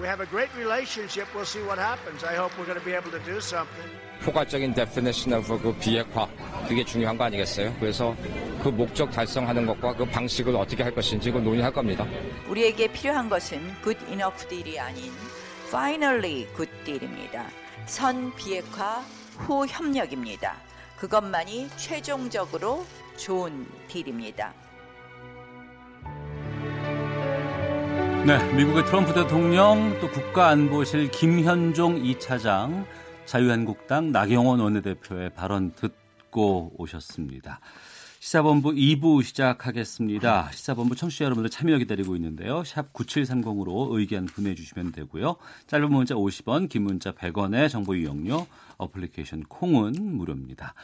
We have a great relationship. We'll see what happens. I hope we're going to be able to do something. 포괄적인 definition of 그 비핵화, 그게 중요한 거 아니겠어요? 그래서 그 목적 달성하는 것과 그 방식을 어떻게 할 것인지 그 논의할 겁니다. 우리에게 필요한 것은 good enough deal이 아닌 finally good deal입니다. 선 비핵화, 후 협력입니다. 그것만이 최종적으로 좋은 딜입니다. 네, 미국의 트럼프 대통령, 또 국가안보실 김현종 이 차장, 자유한국당 나경원 원내대표의 발언 듣고 오셨습니다. 시사본부 이 부 시작하겠습니다. 시사본부 청취자 여러분들 참여 기다리고 있는데요. 샵 구칠삼공으로 의견 보내주시면 되고요. 짧은 문자 오십 원, 긴 문자 백 원의 정보 이용료, 어플리케이션 콩은 무료입니다.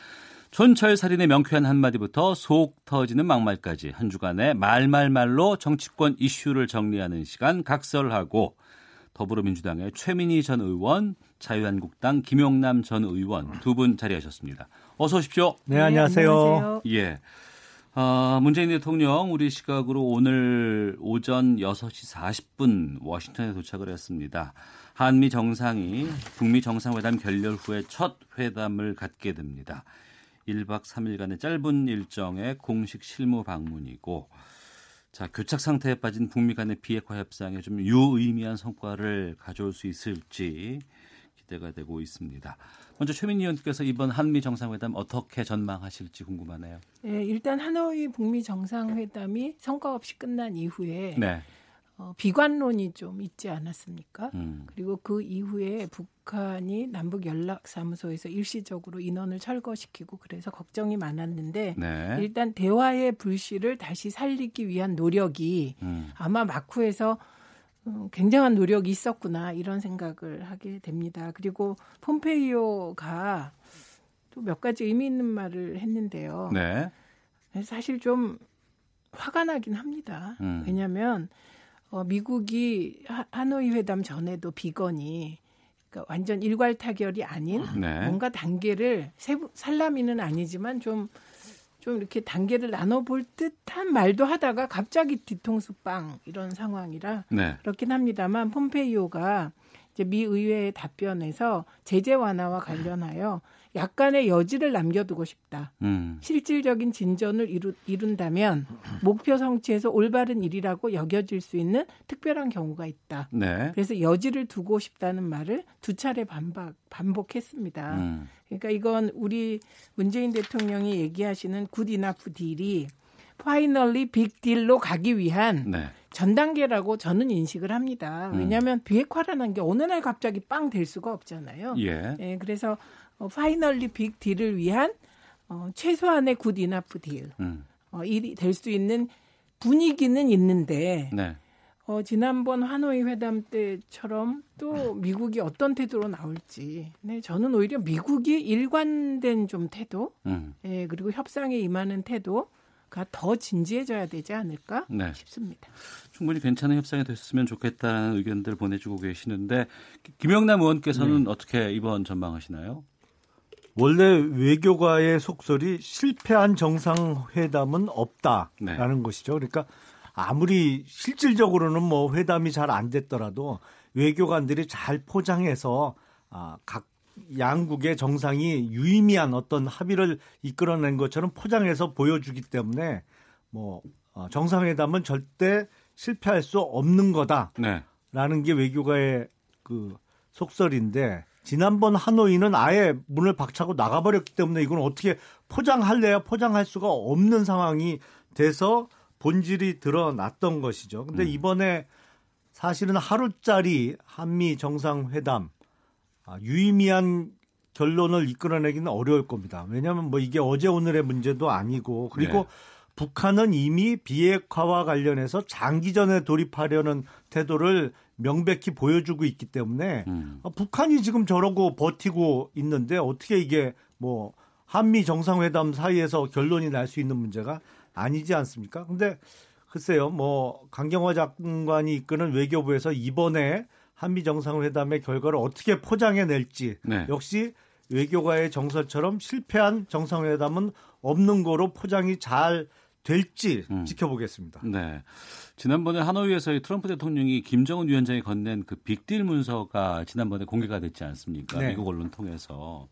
촌철살인의 명쾌한 한마디부터 속 터지는 막말까지 한 주간의 말말말로 정치권 이슈를 정리하는 시간 각설하고, 더불어민주당의 최민희 전 의원, 자유한국당 김용남 전 의원 두 분 자리하셨습니다. 어서 오십시오. 네, 안녕하세요. 네, 안녕하세요. 예. 아, 문재인 대통령 우리 시각으로 오늘 오전 여섯 시 사십 분 워싱턴에 도착을 했습니다. 한미 정상이 북미 정상회담 결렬 후에 첫 회담을 갖게 됩니다. 일 박 삼 일간의 짧은 일정의 공식 실무 방문이고, 자, 교착 상태에 빠진 북미 간의 비핵화 협상에 좀 유의미한 성과를 가져올 수 있을지 기대가 되고 있습니다. 먼저 최민희 의원께서 이번 한미 정상회담 어떻게 전망하실지 궁금하네요. 네, 일단 하노이 북미 정상회담이 성과 없이 끝난 이후에 네. 어, 비관론이 좀 있지 않았습니까? 음. 그리고 그 이후에 북한이 남북 연락사무소에서 일시적으로 인원을 철거시키고 그래서 걱정이 많았는데 네. 일단 대화의 불씨를 다시 살리기 위한 노력이 음. 아마 마쿠에서 음, 굉장한 노력이 있었구나 이런 생각을 하게 됩니다. 그리고 폼페이오가 또 몇 가지 의미 있는 말을 했는데요. 네. 사실 좀 화가 나긴 합니다. 음. 왜냐하면 어, 미국이 하, 하노이 회담 전에도 비건이 그러니까 완전 일괄 타결이 아닌 네. 뭔가 단계를 세부, 살라미는 아니지만 좀, 좀 이렇게 단계를 나눠볼 듯한 말도 하다가 갑자기 뒤통수 빵 이런 상황이라 네. 그렇긴 합니다만 폼페이오가 이제 미 의회의 답변에서 제재 완화와 관련하여 약간의 여지를 남겨두고 싶다. 음. 실질적인 진전을 이루, 이룬다면 목표 성취에서 올바른 일이라고 여겨질 수 있는 특별한 경우가 있다. 네. 그래서 여지를 두고 싶다는 말을 두 차례 반박, 반복했습니다. 음. 그러니까 이건 우리 문재인 대통령이 얘기하시는 good enough 딜이 파이널리 빅 딜로 가기 위한 네. 전 단계라고 저는 인식을 합니다. 왜냐하면 음. 비핵화라는 게 어느 날 갑자기 빵 될 수가 없잖아요. 예. 예, 그래서 어, 파이널리 빅 딜을 위한 어, 최소한의 굿 이너프 딜 음. 어, 일이 될 수 있는 분위기는 있는데 네. 어, 지난번 하노이 회담 때처럼 또 미국이 어떤 태도로 나올지 네, 저는 오히려 미국이 일관된 좀 태도 음. 예, 그리고 협상에 임하는 태도가 더 진지해져야 되지 않을까 네. 싶습니다. 충분히 괜찮은 협상이 됐으면 좋겠다는 의견들 보내주고 계시는데 김영남 의원께서는 네. 어떻게 이번 전망하시나요? 원래 외교가의 속설이 실패한 정상회담은 없다라는 네. 것이죠. 그러니까 아무리 실질적으로는 뭐 회담이 잘 안 됐더라도 외교관들이 잘 포장해서 아, 각 양국의 정상이 유의미한 어떤 합의를 이끌어낸 것처럼 포장해서 보여주기 때문에 뭐 정상회담은 절대 실패할 수 없는 거다라는 네. 게 외교가의 그 속설인데 지난번 하노이는 아예 문을 박차고 나가버렸기 때문에 이건 어떻게 포장할래야 포장할 수가 없는 상황이 돼서 본질이 드러났던 것이죠. 근데 음. 이번에 사실은 하루짜리 한미 정상회담 유의미한 결론을 이끌어내기는 어려울 겁니다. 왜냐하면 뭐 이게 어제 오늘의 문제도 아니고 그리고 네. 북한은 이미 비핵화와 관련해서 장기전에 돌입하려는 태도를 명백히 보여주고 있기 때문에 음. 북한이 지금 저러고 버티고 있는데 어떻게 이게 뭐 한미 정상회담 사이에서 결론이 날 수 있는 문제가 아니지 않습니까? 근데 글쎄요, 뭐 강경화 장관이 이끄는 외교부에서 이번에 한미 정상회담의 결과를 어떻게 포장해낼지 네. 역시 외교가의 정설처럼 실패한 정상회담은 없는 거로 포장이 잘 될지 음. 지켜보겠습니다. 네. 지난번에 하노이에서의 트럼프 대통령이 김정은 위원장이 건넨 그 빅딜 문서가 지난번에 공개가 됐지 않습니까? 네. 미국 언론 통해서.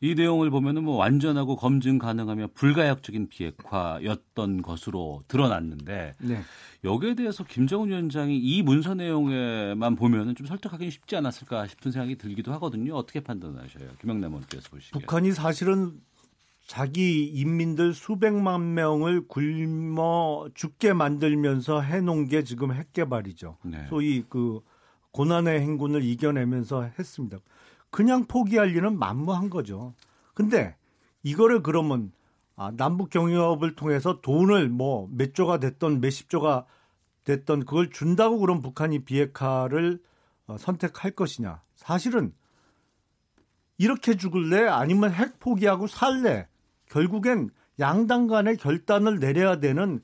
이 내용을 보면은 뭐 완전하고 검증 가능하며 불가역적인 비핵화였던 것으로 드러났는데 네. 여기에 대해서 김정은 위원장이 이 문서 내용에만 보면은 좀 설득하기는 쉽지 않았을까 싶은 생각이 들기도 하거든요. 어떻게 판단하셔요, 김영남 의원께서 보시기에? 북한이 사실은 자기 인민들 수백만 명을 굶어 죽게 만들면서 해놓은 게 지금 핵개발이죠. 네. 소위 그 고난의 행군을 이겨내면서 했습니다. 그냥 포기할 리는 만무한 거죠. 근데 이거를 그러면 아, 남북 경협을 통해서 돈을 뭐 몇 조가 됐던 몇십 조가 됐던 그걸 준다고 그럼 북한이 비핵화를 어, 선택할 것이냐. 사실은 이렇게 죽을래 아니면 핵 포기하고 살래. 결국엔 양당 간의 결단을 내려야 되는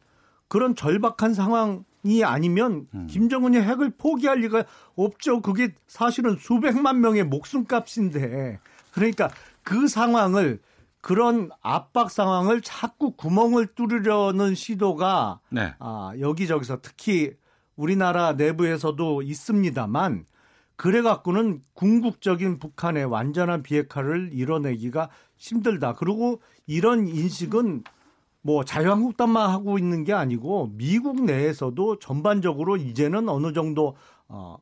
그런 절박한 상황 이 아니면 음. 김정은이 핵을 포기할 리가 없죠. 그게 사실은 수백만 명의 목숨값인데 그러니까 그 상황을 그런 압박 상황을 자꾸 구멍을 뚫으려는 시도가 네. 아, 여기저기서 특히 우리나라 내부에서도 있습니다만 그래갖고는 궁극적인 북한의 완전한 비핵화를 이뤄내기가 힘들다. 그리고 이런 인식은 뭐 자유한국당만 하고 있는 게 아니고 미국 내에서도 전반적으로 이제는 어느 정도 어,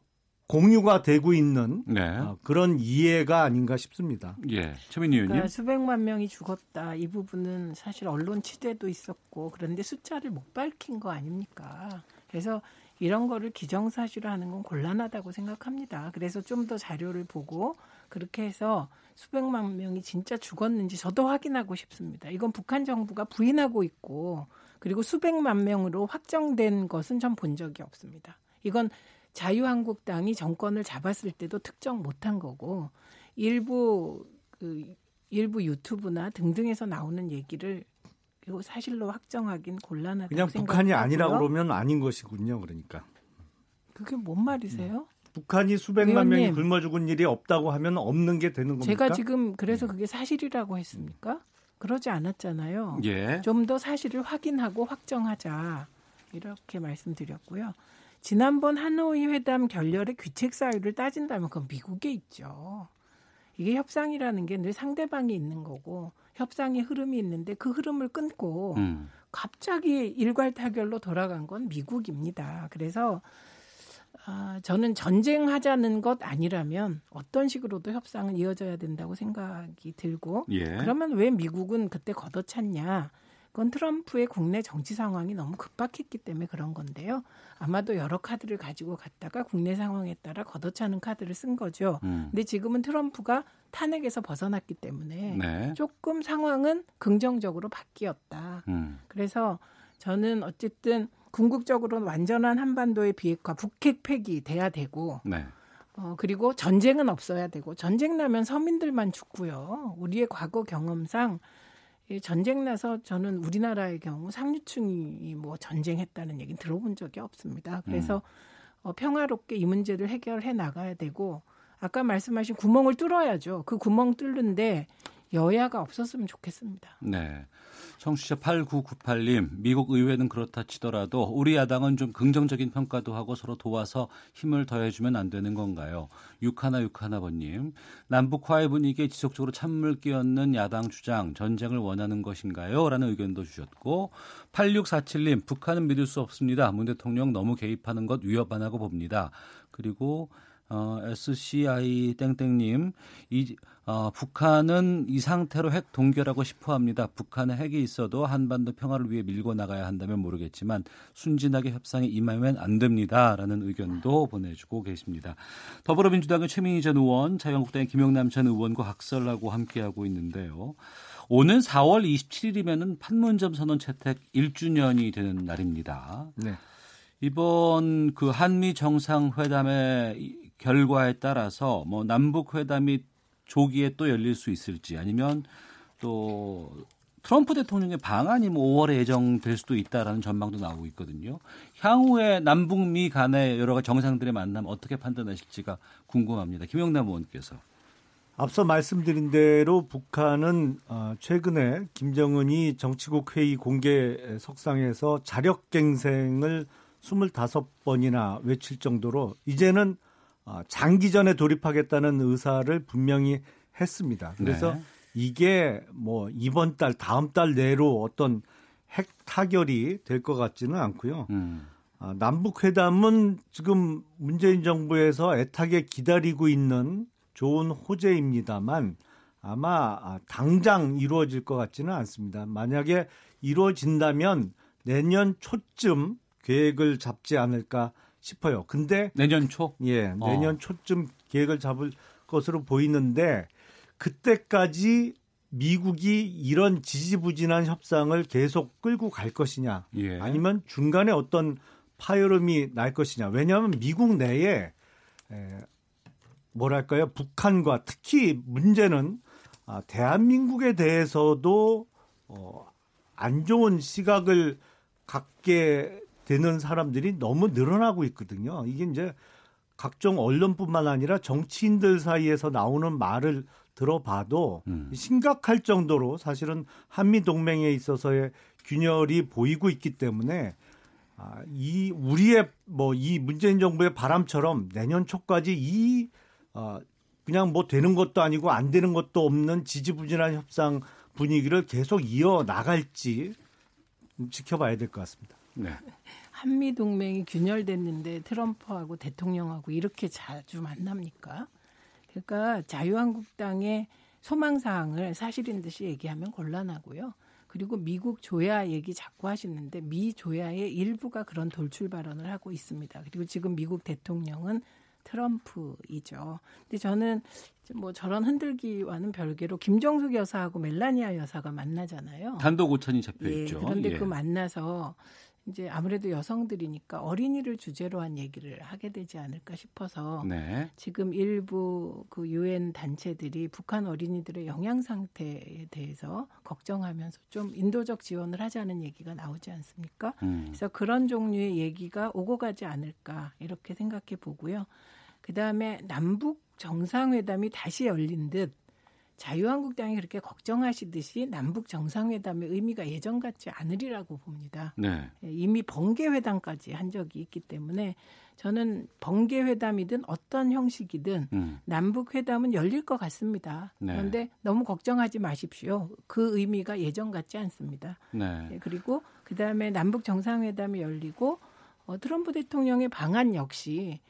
공유가 되고 있는 네. 어, 그런 이해가 아닌가 싶습니다. 예, 최민희 의원님. 그러니까 수백만 명이 죽었다. 이 부분은 사실 언론 취재도 있었고 그런데 숫자를 못 밝힌 거 아닙니까? 그래서 이런 거를 기정사실화하는 건 곤란하다고 생각합니다. 그래서 좀 더 자료를 보고 그렇게 해서 수백만 명이 진짜 죽었는지 저도 확인하고 싶습니다. 이건 북한 정부가 부인하고 있고 그리고 수백만 명으로 확정된 것은 전 본 적이 없습니다. 이건 자유한국당이 정권을 잡았을 때도 특정 못한 거고 일부 그, 일부 유튜브나 등등에서 나오는 얘기를 사실로 확정하긴 곤란하다고 생각하고요. 그냥 북한이 아니라고 그러면 아닌 것이군요. 그러니까. 그게 뭔 말이세요? 음. 북한이 수백만 의원님, 명이 굶어 죽은 일이 없다고 하면 없는 게 되는 겁니까? 제가 지금 그래서 그게 사실이라고 했습니까? 그러지 않았잖아요. 예. 좀 더 사실을 확인하고 확정하자 이렇게 말씀드렸고요. 지난번 하노이 회담 결렬의 규책 사유를 따진다면 그건 미국에 있죠. 이게 협상이라는 게 늘 상대방이 있는 거고 협상의 흐름이 있는데 그 흐름을 끊고 음. 갑자기 일괄 타결로 돌아간 건 미국입니다. 그래서 아, 저는 전쟁하자는 것 아니라면 어떤 식으로도 협상은 이어져야 된다고 생각이 들고 예. 그러면 왜 미국은 그때 걷어찼냐. 그건 트럼프의 국내 정치 상황이 너무 급박했기 때문에 그런 건데요. 아마도 여러 카드를 가지고 갔다가 국내 상황에 따라 걷어차는 카드를 쓴 거죠. 음. 근데 지금은 트럼프가 탄핵에서 벗어났기 때문에 네. 조금 상황은 긍정적으로 바뀌었다. 음. 그래서 저는 어쨌든 궁극적으로는 완전한 한반도의 비핵화, 북핵 폐기 돼야 되고 네. 어, 그리고 전쟁은 없어야 되고 전쟁 나면 서민들만 죽고요. 우리의 과거 경험상 전쟁 나서 저는 우리나라의 경우 상류층이 뭐 전쟁했다는 얘기는 들어본 적이 없습니다. 그래서 음. 어, 평화롭게 이 문제를 해결해 나가야 되고 아까 말씀하신 구멍을 뚫어야죠. 그 구멍 뚫는데 여야가 없었으면 좋겠습니다. 네. 청취자 팔구구팔 님, 미국 의회는 그렇다 치더라도 우리 야당은 좀 긍정적인 평가도 하고 서로 도와서 힘을 더해주면 안 되는 건가요? 육하나육하나번님, 남북 화해 분위기에 지속적으로 찬물 끼얹는 야당 주장, 전쟁을 원하는 것인가요? 라는 의견도 주셨고, 팔육사칠 님, 북한은 믿을 수 없습니다. 문 대통령 너무 개입하는 것 위협 안 하고 봅니다. 그리고 어, 에스씨아이 땡땡님, 이, 어, 북한은 이 상태로 핵 동결하고 싶어합니다. 북한에 핵이 있어도 한반도 평화를 위해 밀고 나가야 한다면 모르겠지만 순진하게 협상에 임하면 안 됩니다라는 의견도 보내주고 계십니다. 더불어민주당의 최민희 전 의원, 자유한국당의 김영남 전 의원과 학설하고 함께하고 있는데요. 오는 사월 이십칠일이면은 판문점 선언 채택 일주년이 되는 날입니다. 네. 이번 그 한미 정상회담의 결과에 따라서 뭐 남북 회담이 조기에 또 열릴 수 있을지 아니면 또 트럼프 대통령의 방한이 뭐 오월에 예정될 수도 있다라는 전망도 나오고 있거든요. 향후에 남북미 간의 여러 가지 정상들의 만남 어떻게 판단하실지가 궁금합니다. 김영남 의원께서. 앞서 말씀드린 대로 북한은 최근에 김정은이 정치국 회의 공개 석상에서 자력갱생을 스물다섯 번이나 외칠 정도로 이제는 장기전에 돌입하겠다는 의사를 분명히 했습니다. 그래서 네. 이게 뭐 이번 달, 다음 달 내로 어떤 핵 타결이 될 것 같지는 않고요. 음. 아, 남북회담은 지금 문재인 정부에서 애타게 기다리고 있는 좋은 호재입니다만 아마 당장 이루어질 것 같지는 않습니다. 만약에 이루어진다면 내년 초쯤 계획을 잡지 않을까 싶어요. 근데 내년 초? 예, 내년 어. 초쯤 계획을 잡을 것으로 보이는데 그때까지 미국이 이런 지지부진한 협상을 계속 끌고 갈 것이냐 예. 아니면 중간에 어떤 파열음이 날 것이냐. 왜냐하면 미국 내에 에, 뭐랄까요 북한과 특히 문제는 아, 대한민국에 대해서도 어, 안 좋은 시각을 갖게 되는 사람들이 너무 늘어나고 있거든요. 이게 이제 각종 언론뿐만 아니라 정치인들 사이에서 나오는 말을 들어봐도 음. 심각할 정도로 사실은 한미동맹에 있어서의 균열이 보이고 있기 때문에 아, 이 우리의 뭐 이 문재인 정부의 바람처럼 내년 초까지 이 어, 그냥 뭐 되는 것도 아니고 안 되는 것도 없는 지지부진한 협상 분위기를 계속 이어 나갈지 지켜봐야 될 것 같습니다. 네. 한미동맹이 균열됐는데 트럼프하고 대통령하고 이렇게 자주 만납니까? 그러니까 자유한국당의 소망사항을 사실인 듯이 얘기하면 곤란하고요. 그리고 미국 조야 얘기 자꾸 하시는데 미 조야의 일부가 그런 돌출 발언을 하고 있습니다. 그리고 지금 미국 대통령은 트럼프이죠. 근데 저는 뭐 저런 흔들기와는 별개로 김정숙 여사하고 멜라니아 여사가 만나잖아요. 단독 오천이 잡혀 예, 있죠. 그런데 예. 그 만나서 이제 아무래도 여성들이니까 어린이를 주제로 한 얘기를 하게 되지 않을까 싶어서 네. 지금 일부 그 유엔 단체들이 북한 어린이들의 영양 상태에 대해서 걱정하면서 좀 인도적 지원을 하자는 얘기가 나오지 않습니까? 음. 그래서 그런 종류의 얘기가 오고 가지 않을까 이렇게 생각해 보고요. 그다음에 남북 정상회담이 다시 열린 듯 자유한국당이 그렇게 걱정하시듯이 남북 정상회담의 의미가 예전 같지 않으리라고 봅니다. 네. 이미 번개회담까지 한 적이 있기 때문에 저는 번개회담이든 어떤 형식이든 음. 남북회담은 열릴 것 같습니다. 네. 그런데 너무 걱정하지 마십시오. 그 의미가 예전 같지 않습니다. 네. 그리고 그다음에 남북 정상회담이 열리고 어, 트럼프 대통령의 방한 역시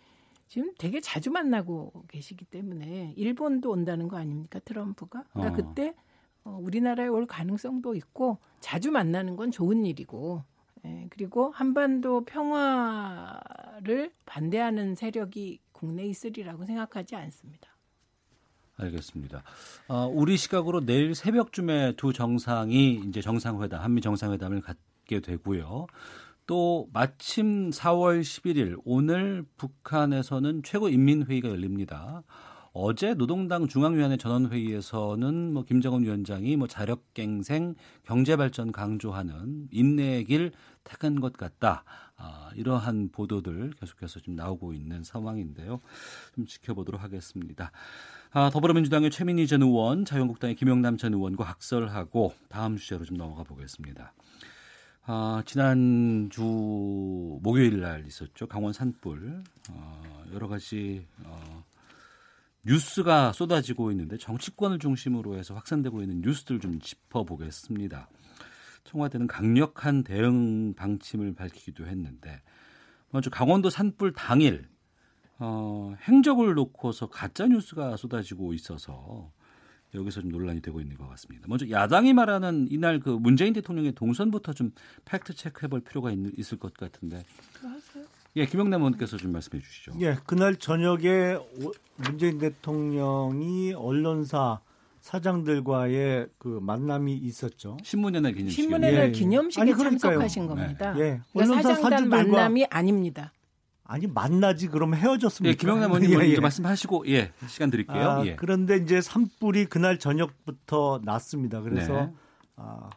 지금 되게 자주 만나고 계시기 때문에 일본도 온다는 거 아닙니까 트럼프가? 그러니까 어. 그때 우리나라에 올 가능성도 있고 자주 만나는 건 좋은 일이고 예, 그리고 한반도 평화를 반대하는 세력이 국내에 있으리라고 생각하지 않습니다. 알겠습니다. 어, 우리 시각으로 내일 새벽쯤에 두 정상이 이제 정상회담, 한미 정상회담을 갖게 되고요. 또 마침 사월 십일일 오늘 북한에서는 최고인민회의가 열립니다. 어제 노동당 중앙위원회 전원회의에서는 뭐 김정은 위원장이 뭐 자력갱생, 경제발전 강조하는 인내의 길 택한 것 같다. 아, 이러한 보도들 계속해서 지금 나오고 있는 상황인데요. 좀 지켜보도록 하겠습니다. 아, 더불어민주당의 최민희 전 의원, 자유한국당의 김영남 전 의원과 각설하고 다음 주제로 좀 넘어가 보겠습니다. 아, 지난주 목요일 날 있었죠. 강원 산불. 어, 여러 가지 어, 뉴스가 쏟아지고 있는데 정치권을 중심으로 해서 확산되고 있는 뉴스들 좀 짚어보겠습니다. 청와대는 강력한 대응 방침을 밝히기도 했는데 먼저 강원도 산불 당일 어, 행적을 놓고서 가짜 뉴스가 쏟아지고 있어서 여기서 좀 논란이 되고 있는 것 같습니다. 먼저 야당이 말하는 이날 그 문재인 대통령의 동선부터 좀 팩트 체크해볼 필요가 있, 있을 것 같은데. 예, 김영남 의원께서 좀 말씀해 주시죠. 예, 그날 저녁에 문재인 대통령이 언론사 사장들과의 그 만남이 있었죠. 신문의 날 기념식. 신문의 날 기념식에 예, 예. 아니, 참석하신 겁니다. 네. 예. 그러니까 사장단 만남이 아닙니다. 아니 만나지 그럼 헤어졌습니까? 예, 김영남 의원님 먼저 예, 예. 말씀하시고 예 시간 드릴게요. 아, 예. 그런데 이제 산불이 그날 저녁부터 났습니다. 그래서 네. 아,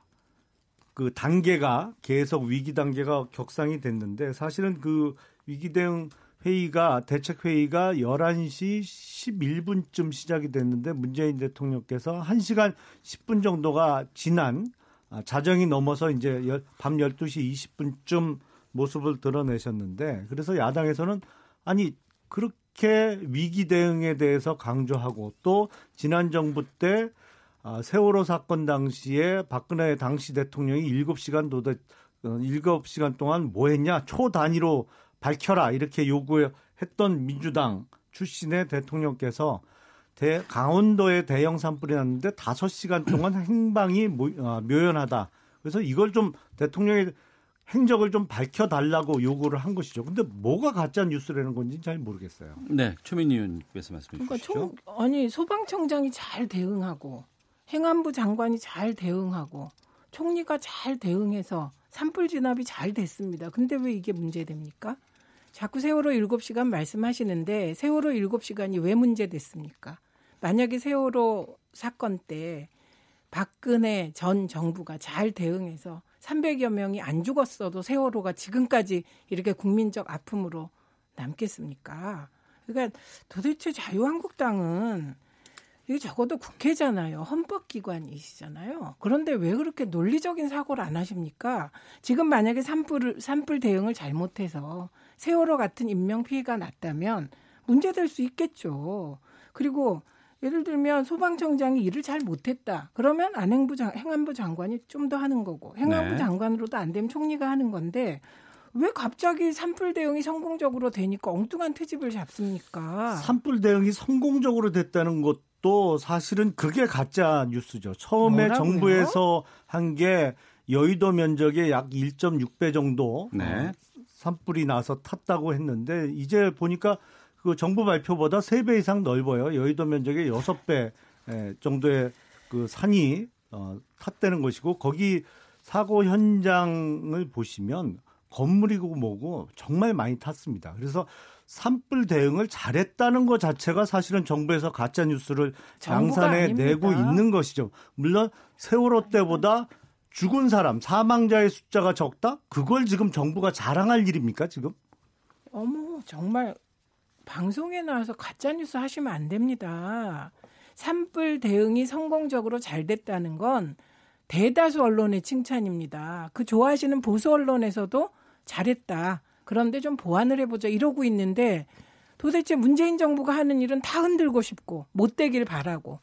그 단계가 계속 위기 단계가 격상이 됐는데 사실은 그 위기 대응 회의가 대책 회의가 열한 시 십일 분쯤 시작이 됐는데 문재인 대통령께서 한 시간 십 분 정도가 지난 아, 자정이 넘어서 이제 열, 밤 열두 시 이십 분쯤 모습을 드러내셨는데 그래서 야당에서는 아니 그렇게 위기 대응에 대해서 강조하고 또 지난 정부 때 세월호 사건 당시에 박근혜 당시 대통령이 일곱 시간 도대 일곱 시간 동안 뭐 했냐 초단위로 밝혀라 이렇게 요구했던 민주당 출신의 대통령께서 대, 강원도에 대형 산불이 났는데 다섯 시간 동안 행방이 묘연하다. 그래서 이걸 좀 대통령이 행적을 좀 밝혀달라고 요구를 한 것이죠. 그런데 뭐가 가짜 뉴스라는 건지 잘 모르겠어요. 네, 최민희 의원께서 말씀해 그러니까 주시죠. 총, 아니 소방청장이 잘 대응하고 행안부 장관이 잘 대응하고 총리가 잘 대응해서 산불 진압이 잘 됐습니다. 그런데 왜 이게 문제됩니까? 자꾸 세월호 일곱 시간 말씀하시는데 세월호 일곱 시간이 왜 문제됐습니까? 만약에 세월호 사건 때 박근혜 전 정부가 잘 대응해서 삼백여 명이 안 죽었어도 세월호가 지금까지 이렇게 국민적 아픔으로 남겠습니까? 그러니까 도대체 자유한국당은 이게 적어도 국회잖아요. 헌법기관이시잖아요. 그런데 왜 그렇게 논리적인 사고를 안 하십니까? 지금 만약에 산불, 산불 대응을 잘못해서 세월호 같은 인명피해가 났다면 문제될 수 있겠죠. 그리고 예를 들면 소방청장이 일을 잘 못했다. 그러면 안행부 장, 행안부 장관이 좀 더 하는 거고 행안부 네. 장관으로도 안 되면 총리가 하는 건데 왜 갑자기 산불 대응이 성공적으로 되니까 엉뚱한 트집을 잡습니까? 산불 대응이 성공적으로 됐다는 것도 사실은 그게 가짜 뉴스죠. 처음에 뭐라고요? 정부에서 한 게 여의도 면적의 약 일점육 배 정도 네. 산불이 나서 탔다고 했는데 이제 보니까 그 정부 발표보다 세 배 이상 넓어요. 여의도 면적의 여섯 배 정도의 그 산이 어, 탔다는 것이고 거기 사고 현장을 보시면 건물이고 뭐고 정말 많이 탔습니다. 그래서 산불 대응을 잘했다는 것 자체가 사실은 정부에서 가짜 뉴스를 양산해 아닙니다. 내고 있는 것이죠. 물론 세월호 때보다 죽은 사람, 사망자의 숫자가 적다? 그걸 지금 정부가 자랑할 일입니까, 지금? 어머, 정말... 방송에 나와서 가짜뉴스 하시면 안 됩니다. 산불 대응이 성공적으로 잘 됐다는 건 대다수 언론의 칭찬입니다. 그 좋아하시는 보수 언론에서도 잘했다. 그런데 좀 보완을 해보자 이러고 있는데 도대체 문재인 정부가 하는 일은 다 흔들고 싶고 못 되길 바라고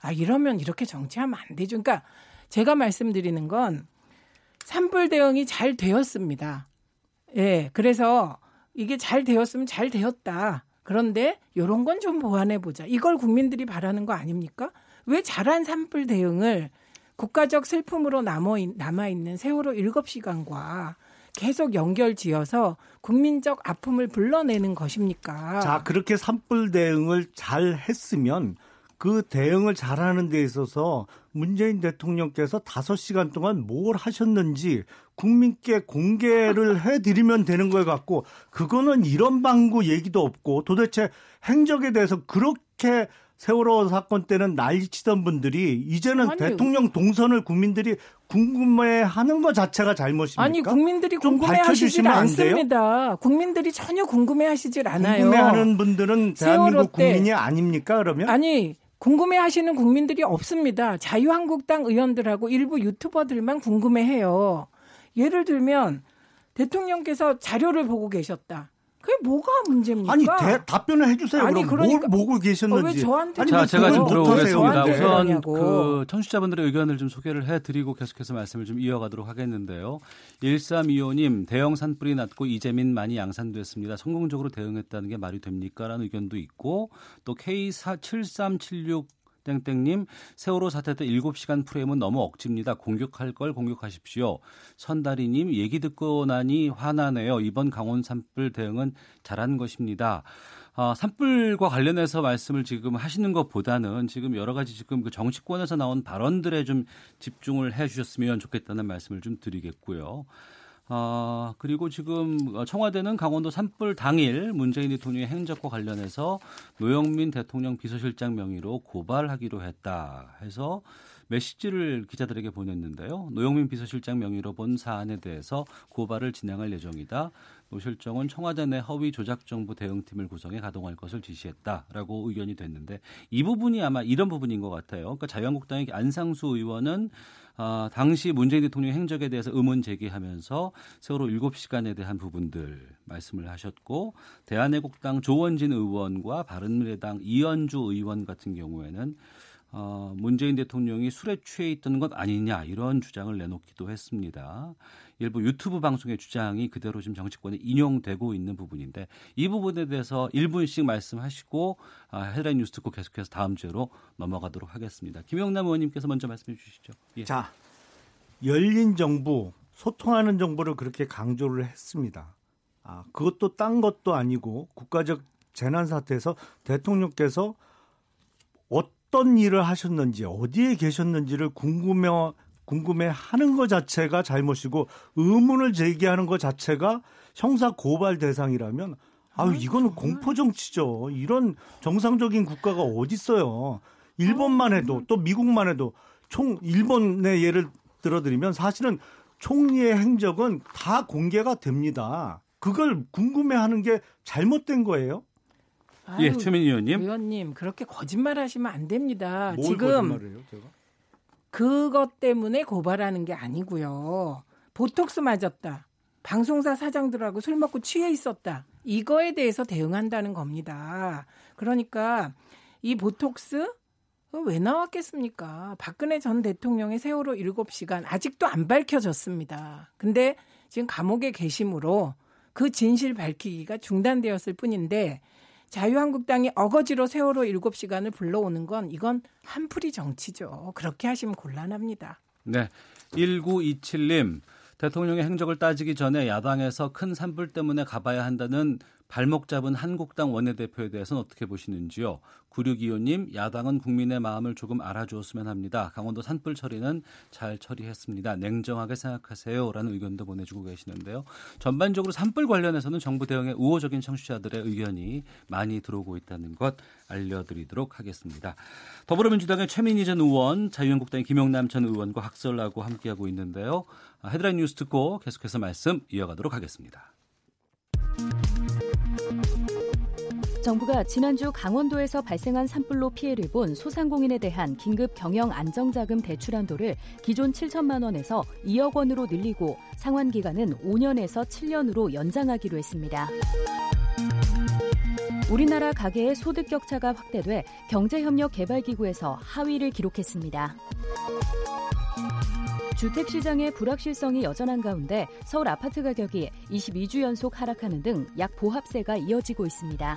아 이러면 이렇게 정치하면 안 되죠. 그러니까 제가 말씀드리는 건 산불 대응이 잘 되었습니다. 예, 그래서 이게 잘 되었으면 잘 되었다. 그런데 이런 건 좀 보완해보자. 이걸 국민들이 바라는 거 아닙니까? 왜 잘한 산불 대응을 국가적 슬픔으로 남아있는 세월호 일곱 시간과 계속 연결지어서 국민적 아픔을 불러내는 것입니까? 자, 그렇게 산불 대응을 잘 했으면 그 대응을 잘하는 데 있어서 문재인 대통령께서 다섯 시간 동안 뭘 하셨는지 국민께 공개를 해드리면 되는 걸 갖고 그거는 이런 방구 얘기도 없고 도대체 행적에 대해서 그렇게 세월호 사건 때는 난리치던 분들이 이제는 아니, 대통령 동선을 국민들이 궁금해하는 것 자체가 잘못입니까? 아니 국민들이 궁금해하시질 않습니다. 국민들이 전혀 궁금해하시질 않아요. 궁금해하는 분들은 대한민국 국민이 아닙니까? 그러면 아니 궁금해하시는 국민들이 없습니다. 자유한국당 의원들하고 일부 유튜버들만 궁금해해요. 예를 들면 대통령께서 자료를 보고 계셨다. 그게 뭐가 문제입니까? 아니 대, 답변을 해주세요. 아니, 그럼 그러니까, 뭘 보고 계셨는지. 어, 왜 저한테 자, 제가 좀 들어보겠습니다. 우선 그 청취자분들의 의견을 좀 소개를 해드리고 계속해서 말씀을 좀 이어가도록 하겠는데요. 일삼이오 님 대형 산불이 났고 이재민 많이 양산됐습니다. 성공적으로 대응했다는 게 말이 됩니까? 라는 의견도 있고 또 케이 칠삼칠육 땡땡님, 세월호 사태 때 일곱 시간 프레임은 너무 억지입니다. 공격할 걸 공격하십시오. 선다리님, 얘기 듣고 나니 화나네요. 이번 강원 산불 대응은 잘한 것입니다. 아, 산불과 관련해서 말씀을 지금 하시는 것보다는 지금 여러 가지 지금 그 정치권에서 나온 발언들에 좀 집중을 해 주셨으면 좋겠다는 말씀을 좀 드리겠고요. 아, 그리고 지금 청와대는 강원도 산불 당일 문재인 대통령의 행적과 관련해서 노영민 대통령 비서실장 명의로 고발하기로 했다 해서 메시지를 기자들에게 보냈는데요. 노영민 비서실장 명의로 본 사안에 대해서 고발을 진행할 예정이다. 노 실장은 청와대 내 허위 조작 정부 대응팀을 구성해 가동할 것을 지시했다라고 의견이 됐는데, 이 부분이 아마 이런 부분인 것 같아요. 그러니까 자유한국당의 안상수 의원은 어, 당시 문재인 대통령 행적에 대해서 의문 제기하면서 세월호 일곱 시간에 대한 부분들 말씀을 하셨고, 대한애국당 조원진 의원과 바른미래당 이현주 의원 같은 경우에는 어, 문재인 대통령이 술에 취해 있던 것 아니냐 이런 주장을 내놓기도 했습니다. 일부 유튜브 방송의 주장이 그대로 지금 정치권에 인용되고 있는 부분인데, 이 부분에 대해서 일 분씩 말씀하시고 아, 헤드라인 뉴스 듣고 계속해서 다음 주로 넘어가도록 하겠습니다. 김영남 의원님께서 먼저 말씀해 주시죠. 예. 자, 열린 정부, 소통하는 정부를 그렇게 강조를 했습니다. 아, 그것도 딴 것도 아니고 국가적 재난 사태에서 대통령께서 어떤 어떤 일을 하셨는지, 어디에 계셨는지를 궁금해, 궁금해하는 것 자체가 잘못이고, 의문을 제기하는 것 자체가 형사 고발 대상이라면, 아유, 이건 공포 정치죠. 이런 정상적인 국가가 어디 있어요? 일본만 해도, 또 미국만 해도, 총 일본의 예를 들어드리면 사실은 총리의 행적은 다 공개가 됩니다. 그걸 궁금해하는 게 잘못된 거예요? 아유, 예, 최민희 의원님. 의원님, 그렇게 거짓말하시면 안 됩니다. 뭘 지금 거짓말해요, 제가? 그것 때문에 고발하는 게 아니고요. 보톡스 맞았다. 방송사 사장들하고 술 먹고 취해 있었다. 이거에 대해서 대응한다는 겁니다. 그러니까 이 보톡스 왜 나왔겠습니까? 박근혜 전 대통령의 세월호 일곱 시간 아직도 안 밝혀졌습니다. 근데 지금 감옥에 계심으로 그 진실 밝히기가 중단되었을 뿐인데, 자유한국당이 어거지로 세월호 일곱 시간을 불러오는 건 이건 한풀이 정치죠. 그렇게 하시면 곤란합니다. 네, 일구이칠님. 대통령의 행적을 따지기 전에 야당에서 큰 산불 때문에 가봐야 한다는 발목 잡은 한국당 원내대표에 대해서는 어떻게 보시는지요? 구육이오님, 야당은 국민의 마음을 조금 알아주었으면 합니다. 강원도 산불 처리는 잘 처리했습니다. 냉정하게 생각하세요. 라는 의견도 보내주고 계시는데요. 전반적으로 산불 관련해서는 정부 대응에 우호적인 청취자들의 의견이 많이 들어오고 있다는 것 알려드리도록 하겠습니다. 더불어민주당의 최민희 전 의원, 자유한국당의 김영남 전 의원과 학설하고 함께하고 있는데요. 헤드라인 뉴스 듣고 계속해서 말씀 이어가도록 하겠습니다. 정부가 지난주 강원도에서 발생한 산불로 피해를 본 소상공인에 대한 긴급 경영 안정자금 대출 한도를 기존 칠천만 원에서 이억 원으로 늘리고 상환 기간은 오 년에서 칠 년으로 연장하기로 했습니다. 우리나라 가계의 소득 격차가 확대돼 경제협력개발기구에서 하위를 기록했습니다. 주택시장의 불확실성이 여전한 가운데 서울 아파트 가격이 이십이 주 연속 하락하는 등 약보합세가 이어지고 있습니다.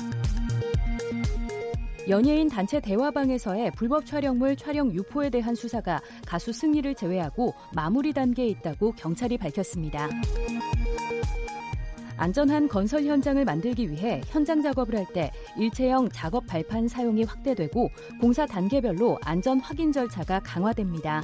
연예인 단체 대화방에서의 불법 촬영물 촬영 유포에 대한 수사가 가수 승리를 제외하고 마무리 단계에 있다고 경찰이 밝혔습니다. 안전한 건설 현장을 만들기 위해 현장 작업을 할 때 일체형 작업 발판 사용이 확대되고 공사 단계별로 안전 확인 절차가 강화됩니다.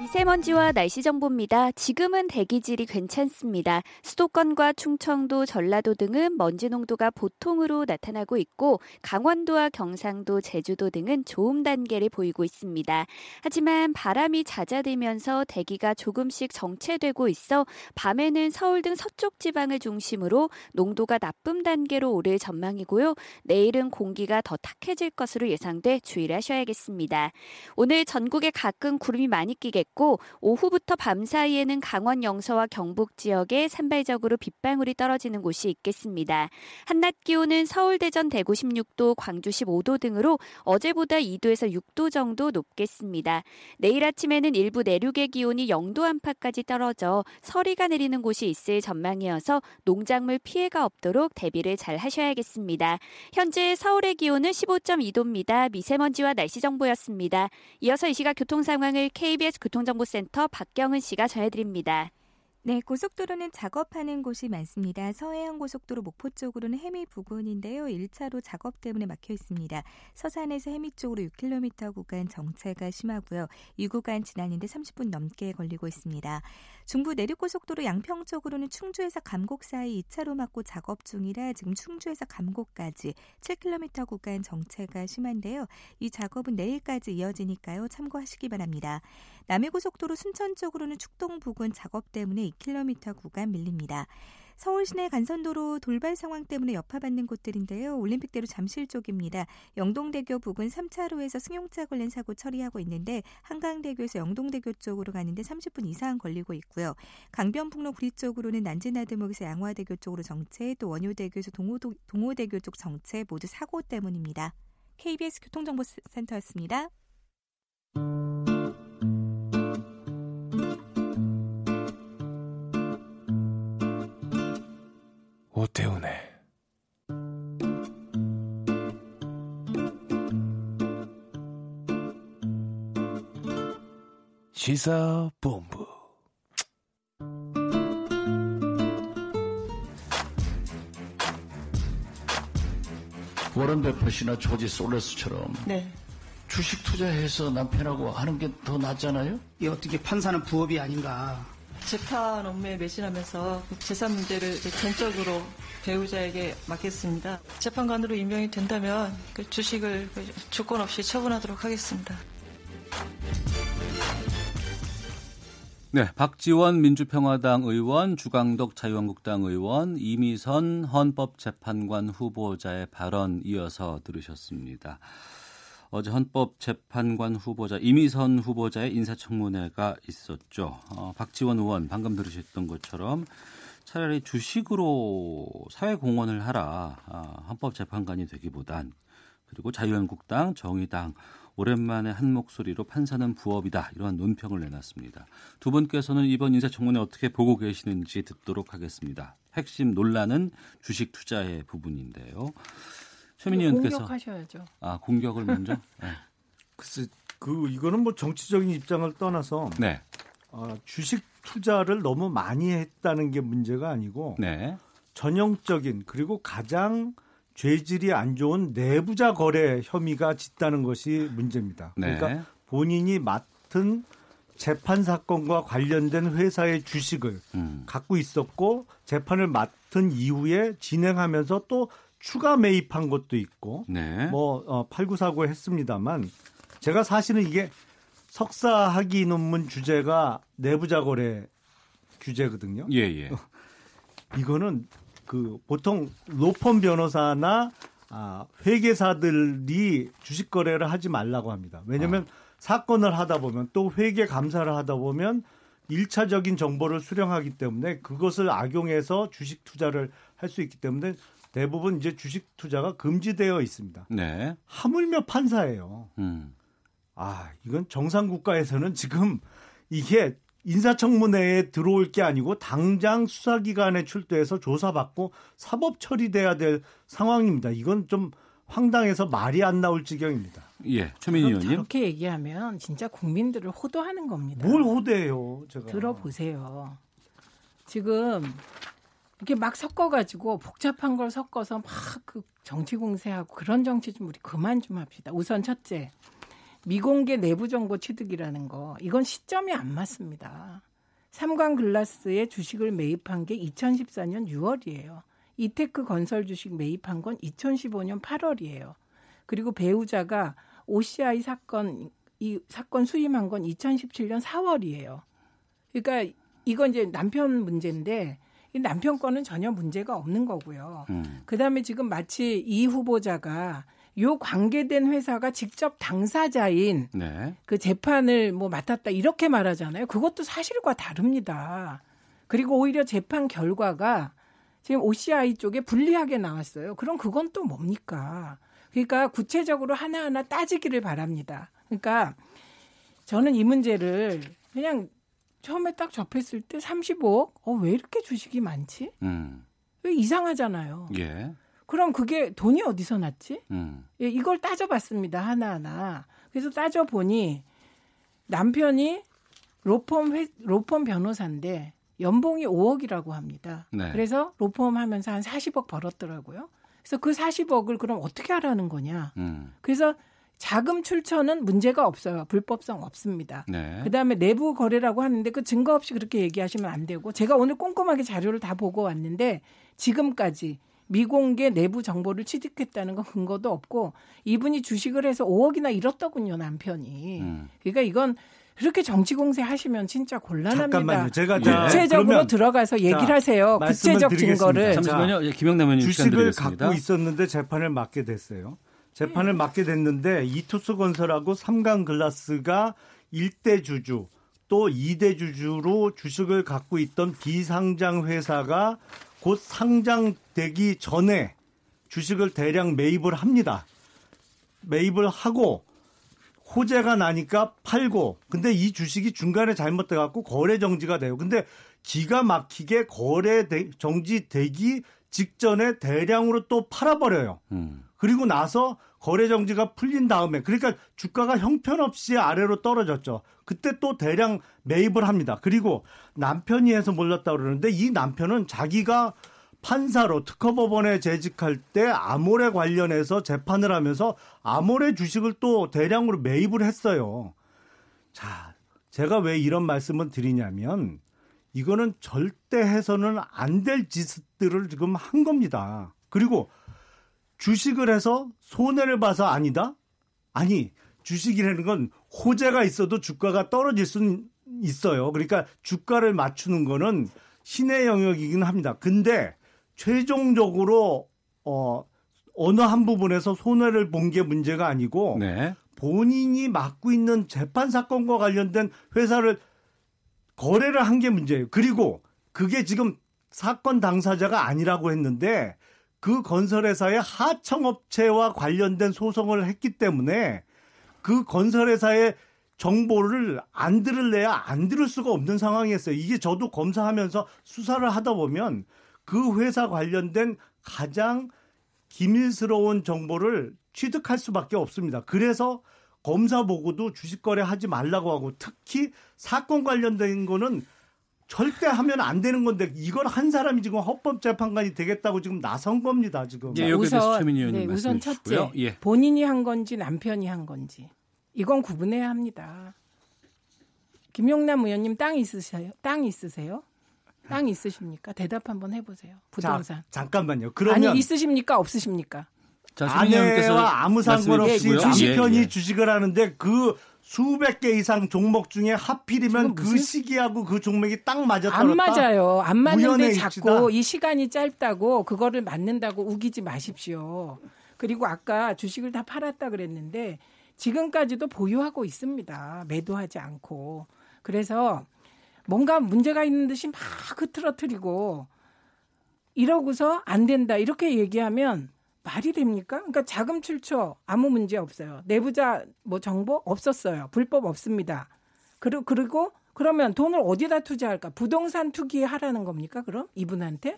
미세먼지와 날씨 정보입니다. 지금은 대기질이 괜찮습니다. 수도권과 충청도, 전라도 등은 먼지 농도가 보통으로 나타나고 있고, 강원도와 경상도, 제주도 등은 좋음 단계를 보이고 있습니다. 하지만 바람이 잦아들면서 대기가 조금씩 정체되고 있어 밤에는 서울 등 서쪽 지방을 중심으로 농도가 나쁨 단계로 오를 전망이고요. 내일은 공기가 더 탁해질 것으로 예상돼 주의를 하셔야겠습니다. 오늘 전국에 가끔 구름이 많이 끼겠고 발생했고 오후부터 밤 사이에는 강원 영서와 경북 지역에 산발적으로 빗방울이 떨어지는 곳이 있겠습니다. 한낮 기온은 서울, 대전, 대구 십육 도, 광주 십오 도 등으로 어제보다 이 도에서 육 도 정도 높겠습니다. 내일 아침에는 일부 내륙의 기온이 영 도 안팎까지 떨어져 서리가 내리는 곳이 있을 전망이어서 농작물 피해가 없도록 대비를 잘 하셔야겠습니다. 현재 서울의 기온은 십오 점 이 도입니다. 미세먼지와 날씨 정보였습니다. 이어서 이 시각 교통 상황을 케이비에스 교통정보센터 박경은 씨가 전해드립니다. 네, 고속도로는 작업하는 곳이 많습니다. 서해안고속도로 목포 쪽으로는 해미 부근인데요. 일 차로 작업 때문에 막혀 있습니다. 서산에서 해미 쪽으로 육 킬로미터 구간 정체가 심하고요. 이 구간 지나는데 삼십 분 넘게 걸리고 있습니다. 중부 내륙고속도로 양평 쪽으로는 충주에서 감곡 사이 이 차로 막고 작업 중이라 지금 충주에서 감곡까지 칠 킬로미터 구간 정체가 심한데요. 이 작업은 내일까지 이어지니까요. 참고하시기 바랍니다. 남해고속도로 순천 쪽으로는 축동 부근 작업 때문에 이 킬로미터 구간 밀립니다. 서울 시내 간선도로 돌발 상황 때문에 여파받는 곳들인데요. 올림픽대로 잠실 쪽입니다. 영동대교 부근 삼 차로에서 승용차 관련 사고 처리하고 있는데 한강대교에서 영동대교 쪽으로 가는데 삼십 분 이상 걸리고 있고요. 강변북로 구리 쪽으로는 난지나들목에서 양화대교 쪽으로 정체, 또 원효대교에서 동호도, 동호대교 쪽 정체 모두 사고 때문입니다. 케이비에스 교통정보센터였습니다. 오태훈의 시사본부. 워런 버핏이나 조지 솔레스처럼 네. 주식 투자해서 남편하고 하는 게 더 낫잖아요. 이게 어떻게 판사는 부업이 아닌가. 재판 업무에 매진하면서 재산 문제를 전적으로 배우자에게 맡겠습니다. 재판관으로 임명이 된다면 그 주식을 조건 없이 처분하도록 하겠습니다. 네, 박지원 민주평화당 의원, 주강덕 자유한국당 의원, 이미선 헌법재판관 후보자의 발언 이어서 들으셨습니다. 어제 헌법재판관 후보자 이미선 후보자의 인사청문회가 있었죠. 어, 박지원 의원 방금 들으셨던 것처럼 차라리 주식으로 사회공헌을 하라. 아, 헌법재판관이 되기보단. 그리고 자유한국당, 정의당 오랜만에 한 목소리로 판사는 부업이다. 이러한 논평을 내놨습니다. 두 분께서는 이번 인사청문회 어떻게 보고 계시는지 듣도록 하겠습니다. 핵심 논란은 주식 투자의 부분인데요. 최민희 의원께서 공격하셔야죠. 아, 공격을 먼저. 네. 글쎄, 그 이거는 뭐 정치적인 입장을 떠나서 네. 어, 주식 투자를 너무 많이 했다는 게 문제가 아니고 네. 전형적인 그리고 가장 죄질이 안 좋은 내부자 거래 혐의가 짙다는 것이 문제입니다. 네. 그러니까 본인이 맡은 재판 사건과 관련된 회사의 주식을 음. 갖고 있었고 재판을 맡은 이후에 진행하면서 또 추가 매입한 것도 있고 네. 뭐 어, 팔구사고 했습니다만 제가 사실은 이게 석사 학위 논문 주제가 내부자 거래 규제거든요. 예, 예. 이거는 그 보통 로펌 변호사나 아, 회계사들이 주식 거래를 하지 말라고 합니다. 왜냐하면 아. 사건을 하다 보면 또 회계 감사를 하다 보면 일차적인 정보를 수령하기 때문에 그것을 악용해서 주식 투자를 할 수 있기 때문에 대부분 이제 주식 투자가 금지되어 있습니다. 네. 하물며 판사예요. 음. 아, 이건 정상 국가에서는 지금 이게 인사청문회에 들어올 게 아니고 당장 수사기관에 출두해서 조사받고 사법 처리돼야 될 상황입니다. 이건 좀 황당해서 말이 안 나올 지경입니다. 예, 최민희 의원님. 저렇게 얘기하면 진짜 국민들을 호도하는 겁니다. 뭘 호도해요, 제가. 들어보세요. 지금 이렇게 막 섞어가지고 복잡한 걸 섞어서 막 그 정치 공세하고 그런 정치 좀 우리 그만 좀 합시다. 우선 첫째, 미공개 내부 정보 취득이라는 거 이건 시점이 안 맞습니다. 삼광글라스에 주식을 매입한 게 이천십사 년 유월이에요. 이테크 건설 주식 매입한 건 이천십오 년 팔월이에요. 그리고 배우자가 오씨아이 사건 이 사건 수임한 건 이천십칠 년 사월이에요. 그러니까 이건 이제 남편 문제인데. 이 남편 거는 전혀 문제가 없는 거고요. 음. 그다음에 지금 마치 이 후보자가 요 관계된 회사가 직접 당사자인 네. 그 재판을 뭐 맡았다 이렇게 말하잖아요. 그것도 사실과 다릅니다. 그리고 오히려 재판 결과가 지금 오씨아이 쪽에 불리하게 나왔어요. 그럼 그건 또 뭡니까? 그러니까 구체적으로 하나하나 따지기를 바랍니다. 그러니까 저는 이 문제를 그냥 처음에 딱 접했을 때 삼십오억? 어, 왜 이렇게 주식이 많지? 음. 이상하잖아요. 예. 그럼 그게 돈이 어디서 났지? 음. 예, 이걸 따져봤습니다. 하나하나. 그래서 따져보니 남편이 로펌, 회, 로펌 변호사인데 연봉이 오억이라고 합니다. 네. 그래서 로펌 하면서 한 사십억 벌었더라고요. 그래서 그 사십억을 그럼 어떻게 하라는 거냐. 음. 그래서 자금 출처는 문제가 없어요. 불법성 없습니다. 네. 그다음에 내부 거래라고 하는데 그 증거 없이 그렇게 얘기하시면 안 되고 제가 오늘 꼼꼼하게 자료를 다 보고 왔는데 지금까지 미공개 내부 정보를 취득했다는 건 근거도 없고 이분이 주식을 해서 오억이나 잃었더군요. 남편이. 음. 그러니까 이건 그렇게 정치 공세 하시면 진짜 곤란합니다. 잠깐만요. 제가 자, 구체적으로 들어가서 얘기를 자, 하세요. 구체적 증거를. 잠시만요. 예, 김영남 의원님 주식을 갖고 있었는데 재판을 맡게 됐어요. 재판을 음. 맡게 됐는데 이투스 건설하고 삼강글라스가 일대 주주 또 이대 주주로 주식을 갖고 있던 비상장 회사가 곧 상장되기 전에 주식을 대량 매입을 합니다. 매입을 하고 호재가 나니까 팔고 근데 이 주식이 중간에 잘못돼 갖고 거래 정지가 돼요. 근데 기가 막히게 거래 정지되기 직전에 대량으로 또 팔아버려요. 음. 그리고 나서 거래 정지가 풀린 다음에 그러니까 주가가 형편없이 아래로 떨어졌죠. 그때 또 대량 매입을 합니다. 그리고 남편이 해서 몰랐다고 그러는데 이 남편은 자기가 판사로 특허법원에 재직할 때 아모레 관련해서 재판을 하면서 아모레 주식을 또 대량으로 매입을 했어요. 자, 제가 왜 이런 말씀을 드리냐면 이거는 절대 해서는 안 될 짓들을 지금 한 겁니다. 그리고 주식을 해서 손해를 봐서 아니다? 아니, 주식이라는 건 호재가 있어도 주가가 떨어질 수는 있어요. 그러니까 주가를 맞추는 거는 신의 영역이긴 합니다. 근데 최종적으로 어, 어느 한 부분에서 손해를 본 게 문제가 아니고 네. 본인이 맡고 있는 재판 사건과 관련된 회사를 거래를 한 게 문제예요. 그리고 그게 지금 사건 당사자가 아니라고 했는데 그 건설회사의 하청업체와 관련된 소송을 했기 때문에 그 건설회사의 정보를 안 들을래야 안 들을 수가 없는 상황이었어요. 이게 저도 검사하면서 수사를 하다 보면 그 회사 관련된 가장 기밀스러운 정보를 취득할 수밖에 없습니다. 그래서 검사 보고도 주식 거래하지 말라고 하고 특히 사건 관련된 거는 절대 하면 안 되는 건데 이걸 한 사람이 지금 헌법재판관이 되겠다고 지금 나선 겁니다. 지금. 예, 우선, 네, 우선 첫째 예. 본인이 한 건지 남편이 한 건지 이건 구분해야 합니다. 김용남 의원님 땅 있으세요? 땅 있으세요? 땅 있으십니까? 대답 한번 해보세요. 부동산. 자, 잠깐만요. 그러면 아니 있으십니까? 없으십니까? 자, 아내와 아무 상관없이 남편이 예, 예. 주식을 하는데 그 수백 개 이상 종목 중에 하필이면 무슨... 그 시기하고 그 종목이 딱 맞았다. 안 맞아요. 안 맞는데 자꾸 이 시간이 짧다고 그거를 맞는다고 우기지 마십시오. 그리고 아까 주식을 다 팔았다 그랬는데 지금까지도 보유하고 있습니다. 매도하지 않고. 그래서 뭔가 문제가 있는 듯이 막 흐트러뜨리고 이러고서 안 된다 이렇게 얘기하면 말이 됩니까? 그러니까 자금 출처 아무 문제 없어요. 내부자 뭐 정보 없었어요. 불법 없습니다. 그리고, 그리고 그러면 돈을 어디다 투자할까? 부동산 투기하라는 겁니까? 그럼 이분한테?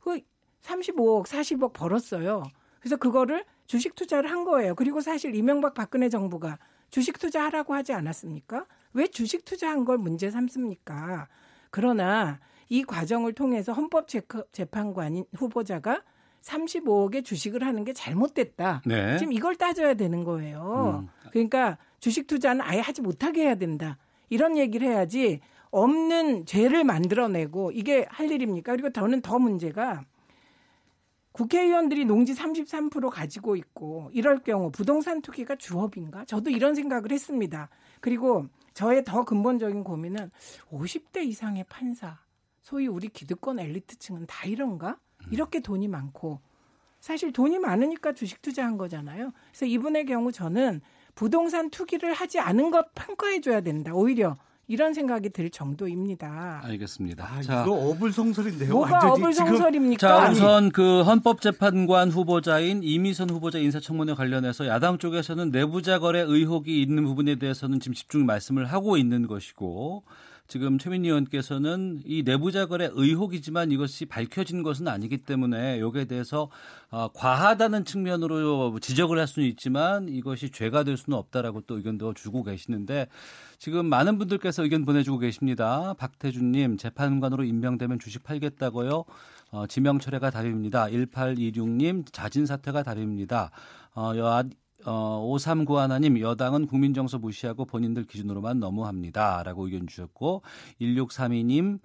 그 삼십오억, 사십억 벌었어요. 그래서 그거를 주식 투자를 한 거예요. 그리고 사실 이명박 박근혜 정부가 주식 투자하라고 하지 않았습니까? 왜 주식 투자한 걸 문제 삼습니까? 그러나 이 과정을 통해서 헌법재판관 후보자가 삼십오억의 주식을 하는 게 잘못됐다. 네. 지금 이걸 따져야 되는 거예요. 음. 그러니까 주식 투자는 아예 하지 못하게 해야 된다. 이런 얘기를 해야지 없는 죄를 만들어내고 이게 할 일입니까? 그리고 저는 더 문제가 국회의원들이 농지 삼십삼 퍼센트 가지고 있고 이럴 경우 부동산 투기가 주업인가? 저도 이런 생각을 했습니다. 그리고 저의 더 근본적인 고민은 오십 대 이상의 판사, 소위 우리 기득권 엘리트층은 다 이런가? 이렇게 돈이 많고 사실 돈이 많으니까 주식 투자한 거잖아요. 그래서 이분의 경우 저는 부동산 투기를 하지 않은 것 평가해줘야 된다. 오히려 이런 생각이 들 정도입니다. 알겠습니다. 아, 자, 이거 어불성설인데요. 뭐가 어불성설입니까? 자, 우선 그 헌법재판관 후보자인 이미선 후보자 인사청문회 관련해서 야당 쪽에서는 내부자 거래 의혹이 있는 부분에 대해서는 지금 집중 말씀을 하고 있는 것이고, 지금 최민희 의원께서는 이 내부자 거래 의혹이지만 이것이 밝혀진 것은 아니기 때문에 여기에 대해서 과하다는 측면으로 지적을 할 수는 있지만 이것이 죄가 될 수는 없다라고 또 의견도 주고 계시는데, 지금 많은 분들께서 의견 보내주고 계십니다. 박태준님, 재판관으로 임명되면 주식 팔겠다고요? 어, 지명 철회가 답입니다. 일팔이육님, 자진 사퇴가 답입니다. 어, 여, 어, 오삼구일 님, 여당은 국민 정서 무시하고 본인들 기준으로만 너무합니다. 라고 의견 주셨고, 일육삼이 님,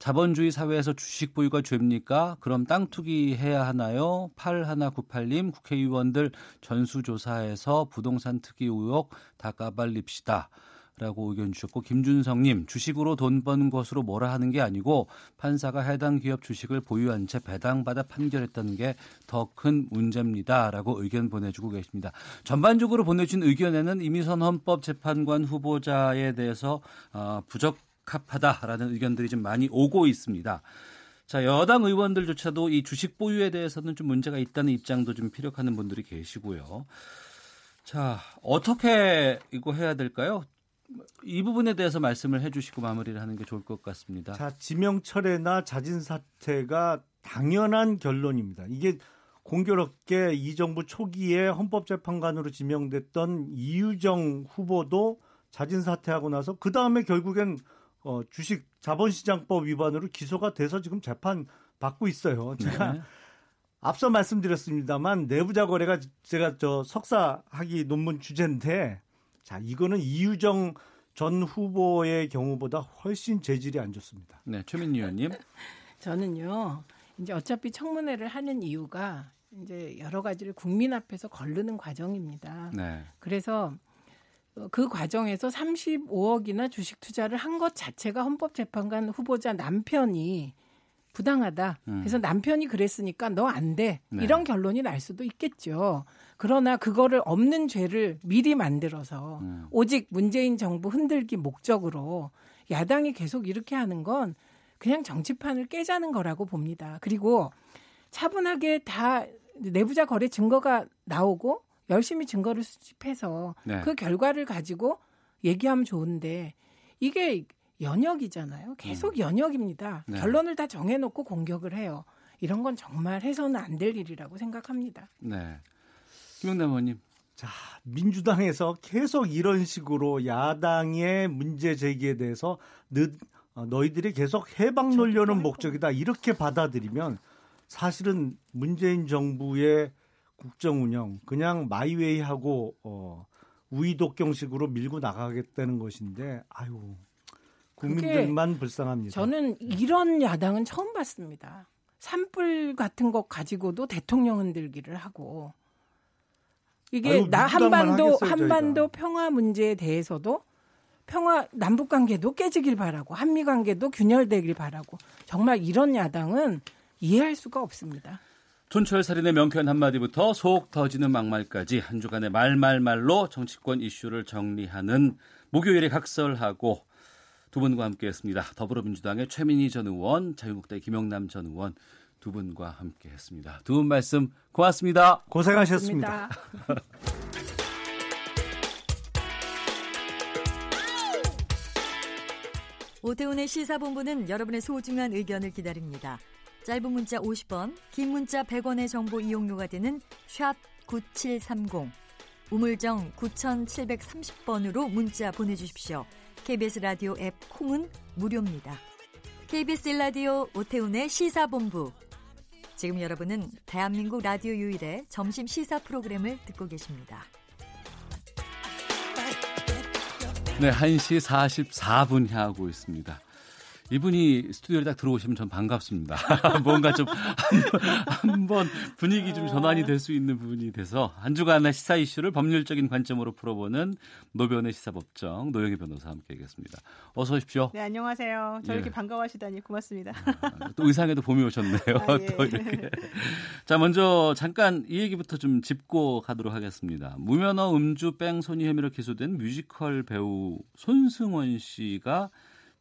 자본주의 사회에서 주식 보유가 죄입니까? 그럼 땅 투기 해야 하나요? 팔천백구십팔 님, 국회의원들 전수조사에서 부동산 특이 의혹 다 까발립시다. 라고 의견 주셨고, 김준성님, 주식으로 돈 버는 것으로 뭐라 하는 게 아니고 판사가 해당 기업 주식을 보유한 채 배당받아 판결했다는 게 더 큰 문제입니다. 라고 의견 보내주고 계십니다. 전반적으로 보내주신 의견에는 이미선 헌법재판관 후보자에 대해서 부적합하다라는 의견들이 좀 많이 오고 있습니다. 자, 여당 의원들조차도 이 주식 보유에 대해서는 좀 문제가 있다는 입장도 좀 피력하는 분들이 계시고요. 자, 어떻게 이거 해야 될까요? 이 부분에 대해서 말씀을 해주시고 마무리를 하는 게 좋을 것 같습니다. 자, 지명 철회나 자진 사퇴가 당연한 결론입니다. 이게 공교롭게 이 정부 초기에 헌법재판관으로 지명됐던 이유정 후보도 자진 사퇴하고 나서 그 다음에 결국엔 어, 주식 자본시장법 위반으로 기소가 돼서 지금 재판 받고 있어요. 제가 네. 앞서 말씀드렸습니다만 내부자 거래가 제가 저 석사학위 논문 주제인데. 자, 이거는 이유정 전 후보의 경우보다 훨씬 재질이 안 좋습니다. 네, 최민희 의원님. 저는요, 이제 어차피 청문회를 하는 이유가 이제 여러 가지를 국민 앞에서 거르는 과정입니다. 네. 그래서 그 과정에서 삼십오억이나 주식 투자를 한 것 자체가 헌법재판관 후보자 남편이 부당하다. 음. 그래서 남편이 그랬으니까 너 안 돼. 네. 이런 결론이 날 수도 있겠죠. 그러나 그거를 없는 죄를 미리 만들어서 음. 오직 문재인 정부 흔들기 목적으로 야당이 계속 이렇게 하는 건 그냥 정치판을 깨자는 거라고 봅니다. 그리고 차분하게 다 내부자 거래 증거가 나오고 열심히 증거를 수집해서 네. 그 결과를 가지고 얘기하면 좋은데 이게 연역이잖아요. 계속 연역입니다. 네. 결론을 다 정해놓고 공격을 해요. 이런 건 정말 해서는 안 될 일이라고 생각합니다. 네, 김영남 의원님. 자, 민주당에서 계속 이런 식으로 야당의 문제 제기에 대해서 너, 너희들이 계속 해방 놀려는 목적이다 이렇게 받아들이면 사실은 문재인 정부의 국정 운영 그냥 마이웨이하고 어, 우이독경식으로 밀고 나가겠다는 것인데 아유. 국민들만 불쌍합니다. 저는 이런 야당은 처음 봤습니다. 산불 같은 것 가지고도 대통령 흔들기를 하고 이게 아유, 나 한반도 하겠어요, 한반도 평화 문제에 대해서도 평화 남북 관계도 깨지길 바라고 한미 관계도 균열되길 바라고 정말 이런 야당은 이해할 수가 없습니다. 촌철살인의 명쾌한 한마디부터 속 터지는 막말까지 한 주간의 말말말로 정치권 이슈를 정리하는 목요일에 각설하고. 두 분과 함께했습니다. 더불어민주당의 최민희 전 의원, 자유한국당의 김영남 전 의원 두 분과 함께했습니다. 두 분 말씀 고맙습니다. 고생하셨습니다. 고맙습니다. 오태훈의 시사본부는 여러분의 소중한 의견을 기다립니다. 짧은 문자 오십 원, 긴 문자 백 원의 정보 이용료가 되는 샵 구칠삼공, 우물정 구칠삼공 번으로 문자 보내주십시오. 케이비에스 라디오 앱 콩은 무료입니다. 케이비에스 라디오 오태훈의 시사본부. 지금 여러분은 대한민국 라디오 유일의 점심 시사 프로그램을 듣고 계십니다. 네, 한 시 사십사 분 하고 있습니다. 이분이 스튜디오에 딱 들어오시면 전 반갑습니다. 뭔가 좀 한번 분위기 좀 전환이 될 수 있는 부분이 돼서 한 주간의 시사 이슈를 법률적인 관점으로 풀어보는 노변의 시사법정 노영희 변호사와 함께하겠습니다. 어서 오십시오. 네, 안녕하세요. 저 이렇게 예. 반가워하시다니 고맙습니다. 아, 또 의상에도 봄이 오셨네요. 아, 예. 또 이렇게. 자, 먼저 잠깐 이 얘기부터 좀 짚고 가도록 하겠습니다. 무면허 음주 뺑소니 혐의로 기소된 뮤지컬 배우 손승원 씨가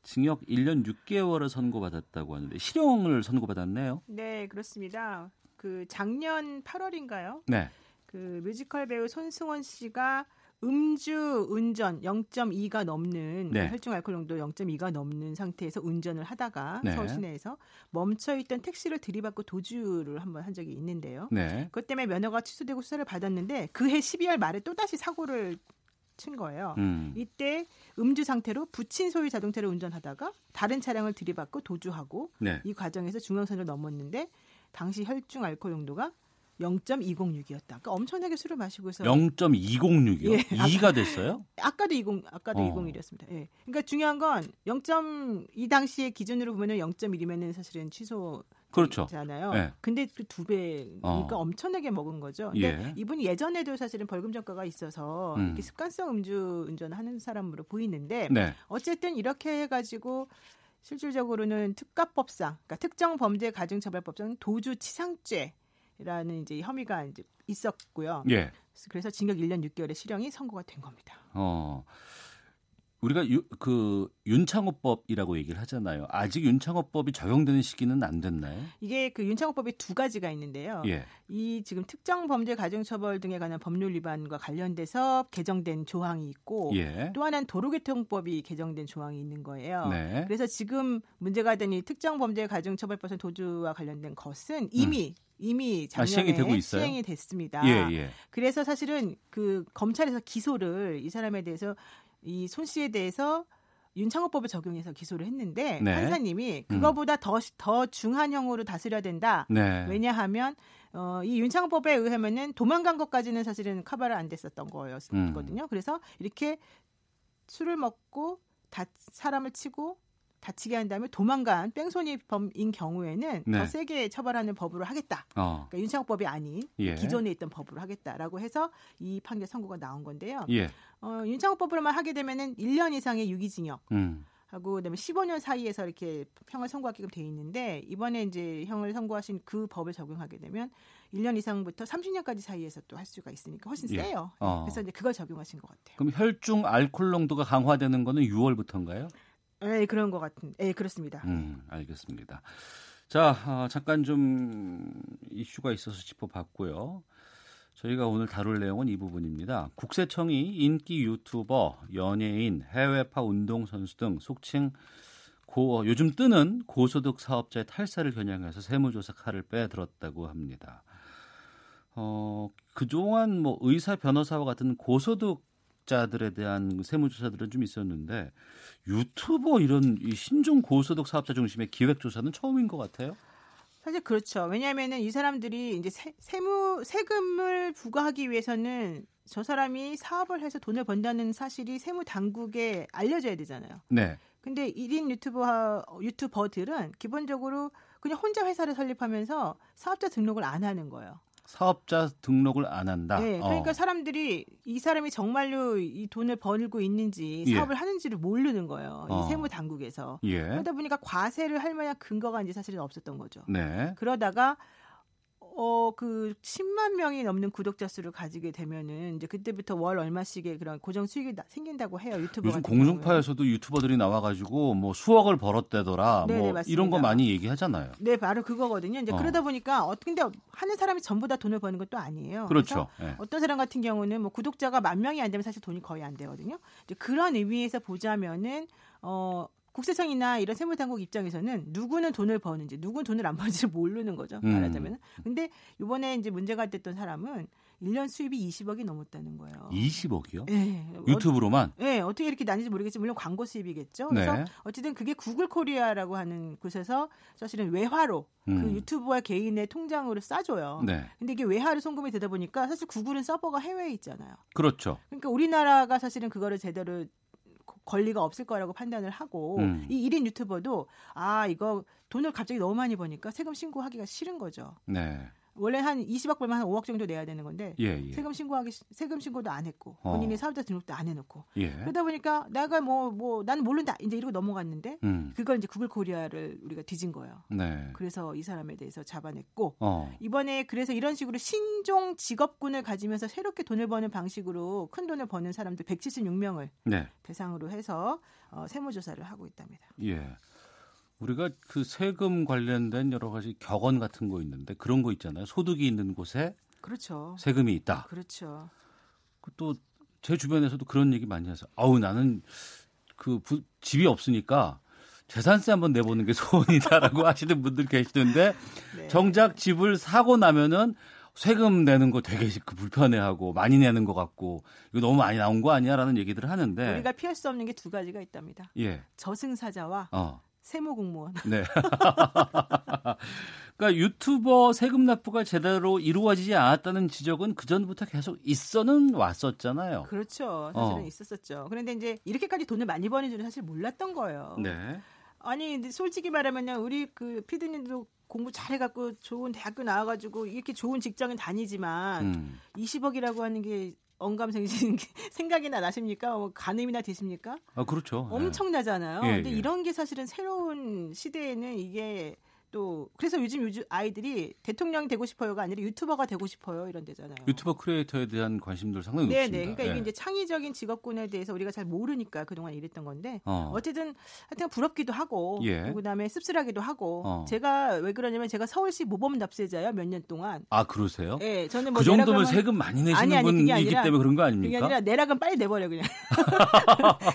징역 일 년 육 개월을 선고받았다고 하는데 실형을 선고받았네요. 네, 그렇습니다. 그 작년 팔월인가요? 네. 그 뮤지컬 배우 손승원 씨가 음주 운전 영 점 이가 넘는 네. 혈중 알코올 농도 영 점 이가 넘는 상태에서 운전을 하다가 네. 서울 시내에서 멈춰 있던 택시를 들이받고 도주를 한번 한 적이 있는데요. 네. 그것 때문에 면허가 취소되고 수사를 받았는데 그해 십이월 말에 또 다시 사고를 친 거예요. 음. 이때 음주 상태로 부친 소유 자동차를 운전하다가 다른 차량을 들이받고 도주하고 네. 이 과정에서 중앙선을 넘었는데 당시 혈중 알코올 농도가 영 점 이공육이었다. 그러니까 엄청나게 술을 마시고서 영 점 이공육이요? 예. 이가 됐어요? 아까도 이십, 아까도 어. 이공일이었습니다. 예. 그러니까 중요한 건 영 점 이 당시의 기준으로 보면 영 점 일이면은 사실은 취소 그렇죠.잖아요. 네. 근데 그 두 배, 그러니까 어. 엄청나게 먹은 거죠. 근데 예. 이분이 예전에도 사실은 벌금 전과가 있어서 음. 이렇게 습관성 음주 운전하는 사람으로 보이는데 네. 어쨌든 이렇게 해가지고 실질적으로는 특가법상, 그러니까 특정 범죄 가중처벌법상 도주치상죄라는 이제 혐의가 이제 있었고요. 예. 그래서 징역 일 년 육 개월의 실형이 선고가 된 겁니다. 어. 우리가 유, 그 윤창호법이라고 얘기를 하잖아요. 아직 윤창호법이 적용되는 시기는 안 됐나요? 이게 그 윤창호법이 두 가지가 있는데요. 예. 이 지금 특정 범죄 가중처벌 등에 관한 법률 위반과 관련돼서 개정된 조항이 있고 예. 또 하나는 도로교통법이 개정된 조항이 있는 거예요. 네. 그래서 지금 문제가 된 이 특정 범죄 가중처벌법상 도주와 관련된 것은 이미 음. 이미 작년에 아, 시행이, 되고 있어요? 시행이 됐습니다. 예, 예. 그래서 사실은 그 검찰에서 기소를 이 사람에 대해서 이 손 씨에 대해서 윤창호법을 적용해서 기소를 했는데 네. 판사님이 그거보다 더, 더 중한형으로 다스려야 된다. 네. 왜냐하면 어, 이 윤창호법에 의하면은 도망간 것까지는 사실은 커버를 안 됐었던 거였거든요. 음. 그래서 이렇게 술을 먹고 다, 사람을 치고 다치게 한 다음에 도망간 뺑소니범인 경우에는 네. 더 세게 처벌하는 법으로 하겠다. 어. 그러니까 윤창호법이 아닌 예. 기존에 있던 법으로 하겠다라고 해서 이 판결 선고가 나온 건데요. 예. 어, 윤창호법으로만 하게 되면은 일 년 이상의 유기징역. 음. 하고 그다음에 십오 년 사이에서 이렇게 형을 선고하게끔 돼 있는데 이번에 이제 형을 선고하신 그 법을 적용하게 되면 일 년 이상부터 삼십 년까지 사이에서 또 할 수가 있으니까 훨씬 예. 세요. 어. 그래서 이제 그걸 적용하신 것 같아요. 그럼 혈중 알코올 농도가 강화되는 거는 유월부터인가요? 네, 그런 것 같은. 네, 그렇습니다. 음, 알겠습니다. 자, 어, 잠깐 좀 이슈가 있어서 짚어봤고요. 저희가 오늘 다룰 내용은 이 부분입니다. 국세청이 인기 유튜버, 연예인, 해외파 운동선수 등 속칭 고, 요즘 뜨는 고소득 사업자의 탈세를 겨냥해서 세무조사 칼을 빼들었다고 합니다. 어, 그동안 뭐 의사, 변호사와 같은 고소득 자들에 대한 세무조사들은 좀 있었는데 유튜버 이런 이 신종 고소득 사업자 중심의 기획조사는 처음인 것 같아요. 사실 그렇죠. 왜냐하면은 이 사람들이 이제 세, 세무 세금을 부과하기 위해서는 저 사람이 사업을 해서 돈을 번다는 사실이 세무 당국에 알려져야 되잖아요. 네. 근데 일 인 유튜버 유튜버들은 기본적으로 그냥 혼자 회사를 설립하면서 사업자 등록을 안 하는 거예요. 사업자 등록을 안 한다. 네, 그러니까 어. 사람들이 이 사람이 정말로 이 돈을 벌고 있는지 사업을 예. 하는지를 모르는 거예요. 어. 이 세무 당국에서 예. 그러다 보니까 과세를 할 만한 근거가 이제 사실은 없었던 거죠. 네. 그러다가 어, 그 십만 명이 넘는 구독자 수를 가지게 되면은 이제 그때부터 월 얼마씩의 그런 고정 수익이 나, 생긴다고 해요. 유튜버 요즘 공중파에서도 경우에. 유튜버들이 나와가지고 뭐 수억을 벌었대더라. 네네, 뭐 맞습니다. 이런 거 많이 얘기하잖아요. 네, 바로 그거거든요. 이제 어. 그러다 보니까 어, 근데 하는 사람이 전부 다 돈을 버는 것도 아니에요. 그렇죠. 네. 어떤 사람 같은 경우는 뭐 구독자가 만 명이 안 되면 사실 돈이 거의 안 되거든요. 이제 그런 의미에서 보자면은 어. 국세청이나 이런 세무당국 입장에서는 누구는 돈을 버는지, 누구는 돈을 안 버는지 모르는 거죠. 말하자면. 근데 이번에 이제 문제가 됐던 사람은 일 년 수입이 이십억이 넘었다는 거예요. 이십억이요? 네. 유튜브로만? 네. 어떻게 이렇게 나뉘는지 모르겠지만 물론 광고 수입이겠죠. 그래서 네. 어쨌든 그게 구글 코리아라고 하는 곳에서 사실은 외화로 음. 그 유튜브와 개인의 통장으로 싸줘요. 네. 근데 이게 외화로 송금이 되다 보니까 사실 구글은 서버가 해외에 있잖아요. 그렇죠. 그러니까 우리나라가 사실은 그거를 제대로 권리가 없을 거라고 판단을 하고 음. 이 일 인 유튜버도 아 이거 돈을 갑자기 너무 많이 버니까 세금 신고하기가 싫은 거죠. 네. 원래 한 이십억 벌면 한 오억 정도 내야 되는 건데 예, 예. 세금 신고하기 세금 신고도 안 했고 어. 본인이 사업자 등록도 안 해놓고 예. 그러다 보니까 내가 뭐 뭐 나는 모른다 이제 이러고 넘어갔는데 음. 그걸 이제 구글 코리아를 우리가 뒤진 거예요. 네. 그래서 이 사람에 대해서 잡아냈고 어. 이번에 그래서 이런 식으로 신종 직업군을 가지면서 새롭게 돈을 버는 방식으로 큰 돈을 버는 사람들 백칠십육 명을 네. 대상으로 해서 어, 세무조사를 하고 있답니다. 예. 우리가 그 세금 관련된 여러 가지 격언 같은 거 있는데 그런 거 있잖아요. 소득이 있는 곳에 그렇죠. 세금이 있다. 그렇죠. 또 제 주변에서도 그런 얘기 많이 해서 아우 나는 그 부, 집이 없으니까 재산세 한번 내보는 게 소원이다라고 하시는 분들 계시던데 네. 정작 집을 사고 나면은 세금 내는 거 되게 불편해하고 많이 내는 것 같고 이거 너무 많이 나온 거 아니야라는 얘기들을 하는데 우리가 피할 수 없는 게 두 가지가 있답니다. 예. 저승사자와 어. 세무공무원. 네. 그러니까 유튜버 세금 납부가 제대로 이루어지지 않았다는 지적은 그 전부터 계속 있어는 왔었잖아요. 그렇죠. 사실은 어. 있었었죠. 그런데 이제 이렇게까지 돈을 많이 버는 줄은 사실 몰랐던 거예요. 네. 아니 근데 솔직히 말하면요, 우리 그 피디님도 공부 잘해갖고 좋은 대학교 나와가지고 이렇게 좋은 직장에 다니지만 음. 이십억이라고 하는 게. 언감생신 생각이나 나십니까? 뭐 가늠이나 되십니까? 아 그렇죠. 엄청나잖아요. 예, 근데 예. 이런 게 사실은 새로운 시대에는 이게 또 그래서 요즘 요즘 아이들이 대통령이 되고 싶어요가 아니라 유튜버가 되고 싶어요 이런 데잖아요. 유튜버 크리에이터에 대한 관심들 상당히 높습니다. 네네. 그러니까 예. 이게 이제 창의적인 직업군에 대해서 우리가 잘 모르니까 그동안 이랬던 건데 어. 어쨌든 하여튼 부럽기도 하고 예. 그다음에 씁쓸하기도 하고 어. 제가 왜 그러냐면 제가 서울시 모범 납세자예요 몇 년 동안. 아 그러세요? 네. 저는 뭐 그 정도면 내라가면... 세금 많이 내시는 아니, 아니, 분이기 아니라, 때문에 그런 거 아닙니까? 그게 아니라 내락은 빨리 내버려 그냥.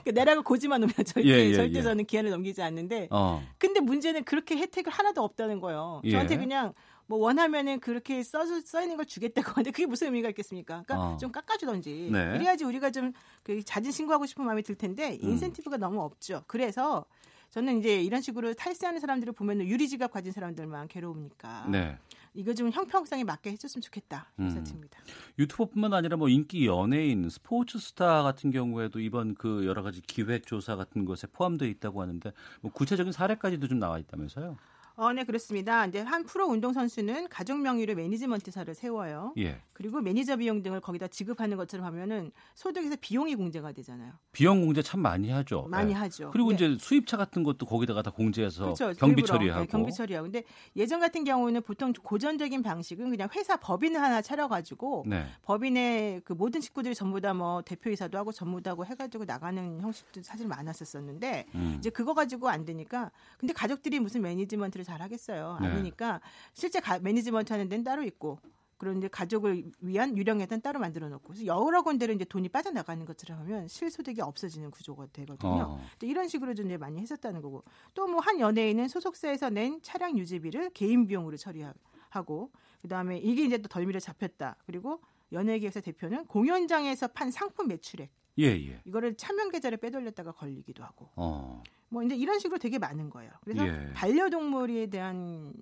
내락을 고지만 오면 절대 예, 예, 절대 예. 저는 기한을 넘기지 않는데. 어. 근데 문제는 그렇게 혜택을 하나도 없다는 거예요. 예. 저한테 그냥 뭐 원하면은 그렇게 써, 써 있는 걸 주겠다고 하는데 그게 무슨 의미가 있겠습니까? 그러니까 어. 좀 깎아주던지 네. 이래야지 우리가 좀 그 자진 신고하고 싶은 마음이 들 텐데 음. 인센티브가 너무 없죠. 그래서 저는 이제 이런 식으로 탈세하는 사람들을 보면 유리지갑 가진 사람들만 괴로우니까 네. 이거 좀 형평성에 맞게 해줬으면 좋겠다. 이 사태입니다. 음. 유튜버뿐만 아니라 뭐 인기 연예인, 스포츠 스타 같은 경우에도 이번 그 여러 가지 기획 조사 같은 것에 포함되어 있다고 하는데 뭐 구체적인 사례까지도 좀 나와 있다면서요? 어, 네, 그렇습니다. 이제 한 프로 운동선수는 가족 명의로 매니지먼트사를 세워요. 예. 그리고 매니저 비용 등을 거기다 지급하는 것처럼 하면은 소득에서 비용이 공제가 되잖아요. 비용 공제 참 많이 하죠. 많이 예. 하죠. 그리고 근데, 이제 수입차 같은 것도 거기다가 다 공제해서 그렇죠. 경비 일부러, 처리하고. 네, 경비 처리하고. 근데 예전 같은 경우는 보통 고전적인 방식은 그냥 회사 법인을 하나 차려가지고 네. 법인의 그 모든 식구들이 전부 다 뭐 대표이사도 하고 전부 다 하고 해가지고 나가는 형식도 사실 많았었었는데 음. 이제 그거 가지고 안 되니까 근데 가족들이 무슨 매니지먼트를 잘 하겠어요. 네. 아니니까 실제 가, 매니지먼트 하는 데는 따로 있고 그런데 가족을 위한 유령 예산 따로 만들어 놓고 그래서 여러 군데로 이제 돈이 빠져나가는 것처럼 하면 실소득이 없어지는 구조가 되거든요. 어. 이런 식으로 좀 이제 많이 했었다는 거고 또 뭐 한 연예인은 소속사에서 낸 차량 유지비를 개인 비용으로 처리하고 그다음에 이게 이제 또 덜미를 잡혔다. 그리고 연예기획사 대표는 공연장에서 판 상품 매출액 예, 예. 이거를 차명 계좌를 빼돌렸다가 걸리기도 하고 어. 뭐 이제 이런 식으로 되게 많은 거예요. 그래서 예. 반려동물에 대한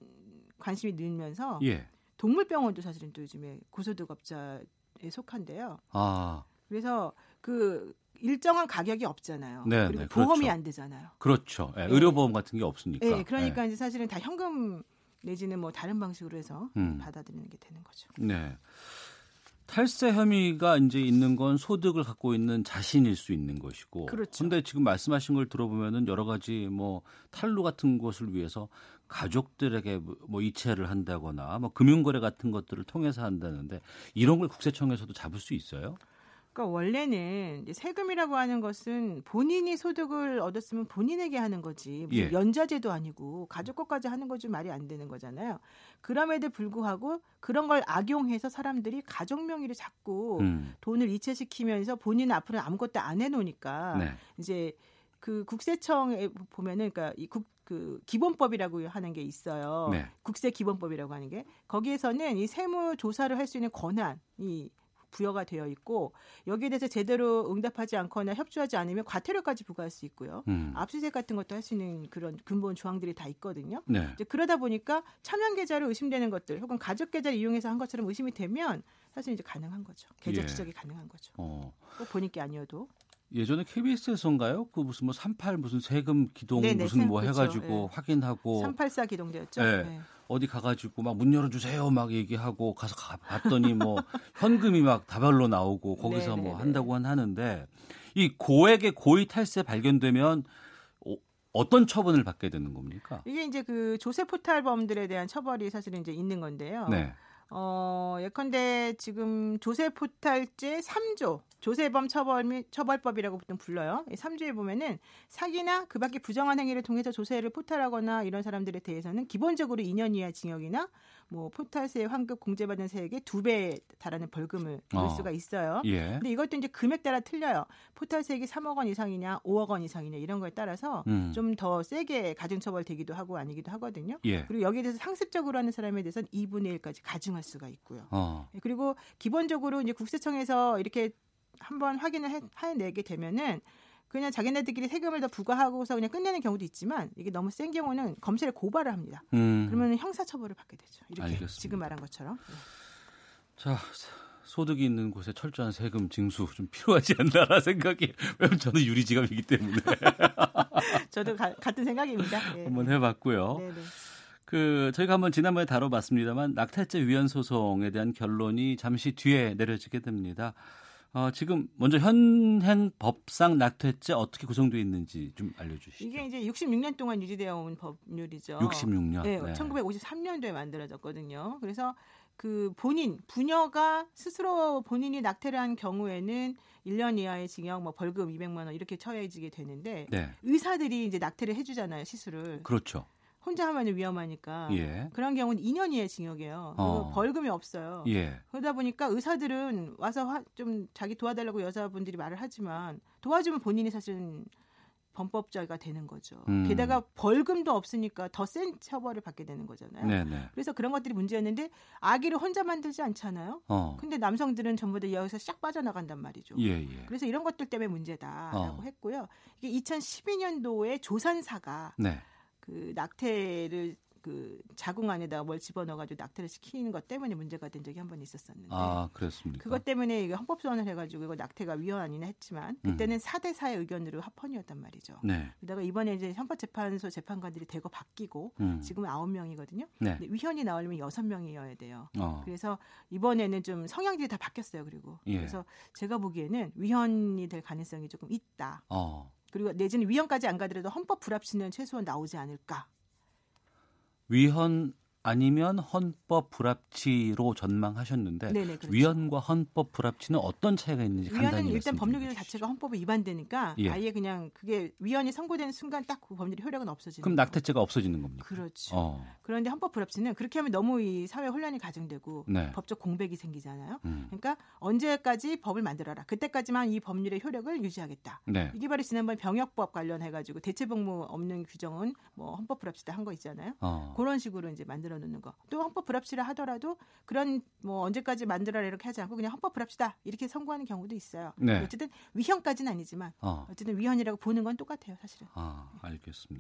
관심이 늘면서 예. 동물병원도 사실은 또 요즘에 고소득업자에 속한데요. 아. 그래서 그 일정한 가격이 없잖아요. 네네, 그리고 보험이 그렇죠. 안 되잖아요. 그렇죠. 예, 예. 의료보험 같은 게 없으니까. 예, 그러니까 예. 이제 사실은 다 현금 내지는 뭐 다른 방식으로 해서 음. 받아들이는 게 되는 거죠. 네. 탈세 혐의가 이제 있는 건 소득을 갖고 있는 자신일 수 있는 것이고, 그런데 그렇죠. 지금 말씀하신 걸 들어보면은 여러 가지 뭐 탈루 같은 것을 위해서 가족들에게 뭐 이체를 한다거나 뭐 금융거래 같은 것들을 통해서 한다는데 이런 걸 국세청에서도 잡을 수 있어요? 그러니까 원래는 세금이라고 하는 것은 본인이 소득을 얻었으면 본인에게 하는 거지 무슨 예. 연좌제도 아니고 가족 것까지 하는 거지 말이 안 되는 거잖아요. 그럼에도 불구하고 그런 걸 악용해서 사람들이 가족 명의로 자꾸 음. 돈을 이체시키면서 본인 앞으로 아무것도 안 해놓으니까 네. 이제 그 국세청에 보면은 그러니까 이 국 그 기본법이라고 하는 게 있어요. 네. 국세 기본법이라고 하는 게 거기에서는 이 세무 조사를 할 수 있는 권한이 부여가 되어 있고 여기에 대해서 제대로 응답하지 않거나 협조하지 않으면 과태료까지 부과할 수 있고요. 음. 압수수색 같은 것도 할 수 있는 그런 근본 조항들이 다 있거든요. 네. 이제 그러다 보니까 차명 계좌로 의심되는 것들 혹은 가족 계좌를 이용해서 한 것처럼 의심이 되면 사실 이제 가능한 거죠. 계좌 추적이 예. 가능한 거죠. 어. 꼭 본인 게 아니어도. 예전에 케이비에스에서인가요? 그 무슨 뭐 삼십팔 무슨 세금 기동 네네, 무슨 뭐 그렇죠. 해가지고 네. 확인하고 삼팔사 기동제였죠. 네. 네. 어디 가가지고 막 문 열어주세요 막 얘기하고 가서 가, 봤더니 뭐 현금이 막 다발로 나오고 거기서 네네네. 뭐 한다고 하는데 이 고액의 고의 탈세 발견되면 어떤 처분을 받게 되는 겁니까? 이게 이제 그 조세 포탈범들에 대한 처벌이 사실은 이제 있는 건데요. 네. 어, 예컨대 지금 조세 포탈죄 삼 조 조세범 처벌, 처벌법이라고 보통 불러요. 삼 조에 보면은 사기나 그 밖에 부정한 행위를 통해서 조세를 포탈하거나 이런 사람들에 대해서는 기본적으로 이 년 이하 징역이나 뭐 포탈세 환급 공제받은 세액의 두 배에 달하는 벌금을 낼 어. 수가 있어요. 예. 근데 이것도 이제 금액 따라 틀려요. 포탈세액이 삼억 원 이상이냐, 오억 원 이상이냐 이런 거에 따라서 음. 좀 더 세게 가중처벌 되기도 하고 아니기도 하거든요. 예. 그리고 여기에 대해서 상습적으로 하는 사람에 대해서는 이분의 일까지 가중할 수가 있고요. 어. 그리고 기본적으로 이제 국세청에서 이렇게 한번 확인을 해, 해내게 되면은 그냥 자기네들끼리 세금을 더 부과하고서 그냥 끝내는 경우도 있지만 이게 너무 센 경우는 검찰에 고발을 합니다. 음. 그러면 형사처벌을 받게 되죠. 이렇게 알겠습니다. 지금 말한 것처럼. 네. 자, 소득이 있는 곳에 철저한 세금 징수 좀 필요하지 않나라 생각이. 왜냐하면 저는 유리지갑이기 때문에. 저도 가, 같은 생각입니다. 네. 한번 해봤고요. 네, 네. 그 저희가 한번 지난번에 다뤄봤습니다만 낙태죄 위헌 소송에 대한 결론이 잠시 뒤에 내려지게 됩니다. 어, 지금 먼저 현행 법상 낙태죄 어떻게 구성되어 있는지 좀 알려주시죠. 이게 이제 육십육 년 동안 유지되어 온 법률이죠. 육십육 년. 네, 네. 천구백오십삼 년도에 만들어졌거든요. 그래서 그 본인, 부녀가 스스로 본인이 낙태를 한 경우에는 일 년 이하의 징역, 뭐 벌금 이백만 원 이렇게 처해지게 되는데 네. 의사들이 이제 낙태를 해주잖아요, 시술을. 그렇죠. 혼자 하면 위험하니까 예. 그런 경우는 이 년 이하의 징역이에요. 어. 벌금이 없어요. 예. 그러다 보니까 의사들은 와서 화, 좀 자기 도와달라고 여자분들이 말을 하지만 도와주면 본인이 사실은 범법자가 되는 거죠. 음. 게다가 벌금도 없으니까 더 센 처벌을 받게 되는 거잖아요. 네네. 그래서 그런 것들이 문제였는데 아기를 혼자 만들지 않잖아요. 어. 근데 남성들은 전부 다 여기서 싹 빠져나간단 말이죠. 예예. 그래서 이런 것들 때문에 문제다라고 어. 했고요. 이게 이천십이 년도에 조산사가 네. 그 낙태를 그 자궁 안에다가 뭘 집어넣어가지고 낙태를 시키는 것 때문에 문제가 된 적이 한 번 있었었는데. 아, 그렇습니까? 그것 때문에 이게 헌법 소원을 해가지고 이거 낙태가 위헌 아니냐 했지만 그때는 음. 사 대 사의 의견으로 합헌이었단 말이죠. 네. 그러다가 이번에 이제 헌법재판소 재판관들이 대거 바뀌고 음. 지금은 아홉 명이거든요. 네. 근데 위헌이 나오려면 여섯 명이어야 돼요. 어. 그래서 이번에는 좀 성향들이 다 바뀌었어요. 그리고 예. 그래서 제가 보기에는 위헌이 될 가능성이 조금 있다. 어. 그리고 내지는 위헌까지 안 가더라도 헌법 불합치는 최소한 나오지 않을까. 위헌 아니면 헌법 불합치로 전망하셨는데 네네, 그렇죠. 위헌과 헌법 불합치는 어떤 차이가 있는지 간단히 말씀해 주시죠. 위헌은 일단 법률 규정 자체가 헌법에 위반되니까 예. 아예 그냥 그게 위헌이 선고되는 순간 딱 그 법률의 효력은 없어지는 그럼 낙태죄가 없어지는 겁니까? 그렇죠. 어. 그런데 헌법 불합치는 그렇게 하면 너무 이 사회 혼란이 가중되고 네. 법적 공백이 생기잖아요. 음. 그러니까 언제까지 법을 만들어라. 그때까지만 이 법률의 효력을 유지하겠다. 네. 이게 바로 지난번 병역법 관련해가지고 대체복무 없는 규정은 뭐 헌법 불합치다 한 거 있잖아요. 어. 그런 식으로 이제 만들어 놓는 거. 또 헌법 불합치라 하더라도 그런 뭐 언제까지 만들어라 이렇게 하지 않고 그냥 헌법 불합치다 이렇게 선고하는 경우도 있어요. 네. 어쨌든 위헌까지는 아니지만 어. 어쨌든 위헌이라고 보는 건 똑같아요, 사실은. 아, 알겠습니다.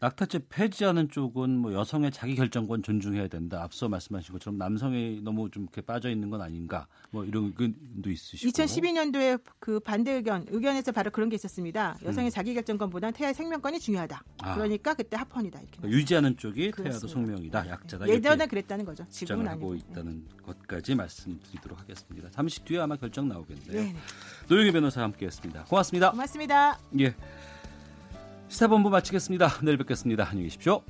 낙태죄 폐지하는 쪽은 뭐 여성의 자기 결정권 존중해야 된다. 앞서 말씀하신 것처럼 남성이 너무 좀 이렇게 빠져 있는 건 아닌가. 뭐 이런 의견도 있으시고. 이천십이 년도에 그 반대 의견 의견에서 바로 그런 게 있었습니다. 여성의 음. 자기 결정권보다 태아의 생명권이 중요하다. 아. 그러니까 그때 합헌이다 이렇게. 그러니까 유지하는 쪽이 그렇습니다. 태아도 생명이다. 약자가 예전에 그랬다는 거죠. 지금은 아니고 있다는 네. 것까지 말씀드리도록 하겠습니다. 잠시 뒤에 아마 결정 나오겠는데요. 네네. 노영희 변호사와 함께했습니다. 고맙습니다. 고맙습니다. 예, 시사본부 마치겠습니다. 내일 뵙겠습니다. 안녕히 계십시오.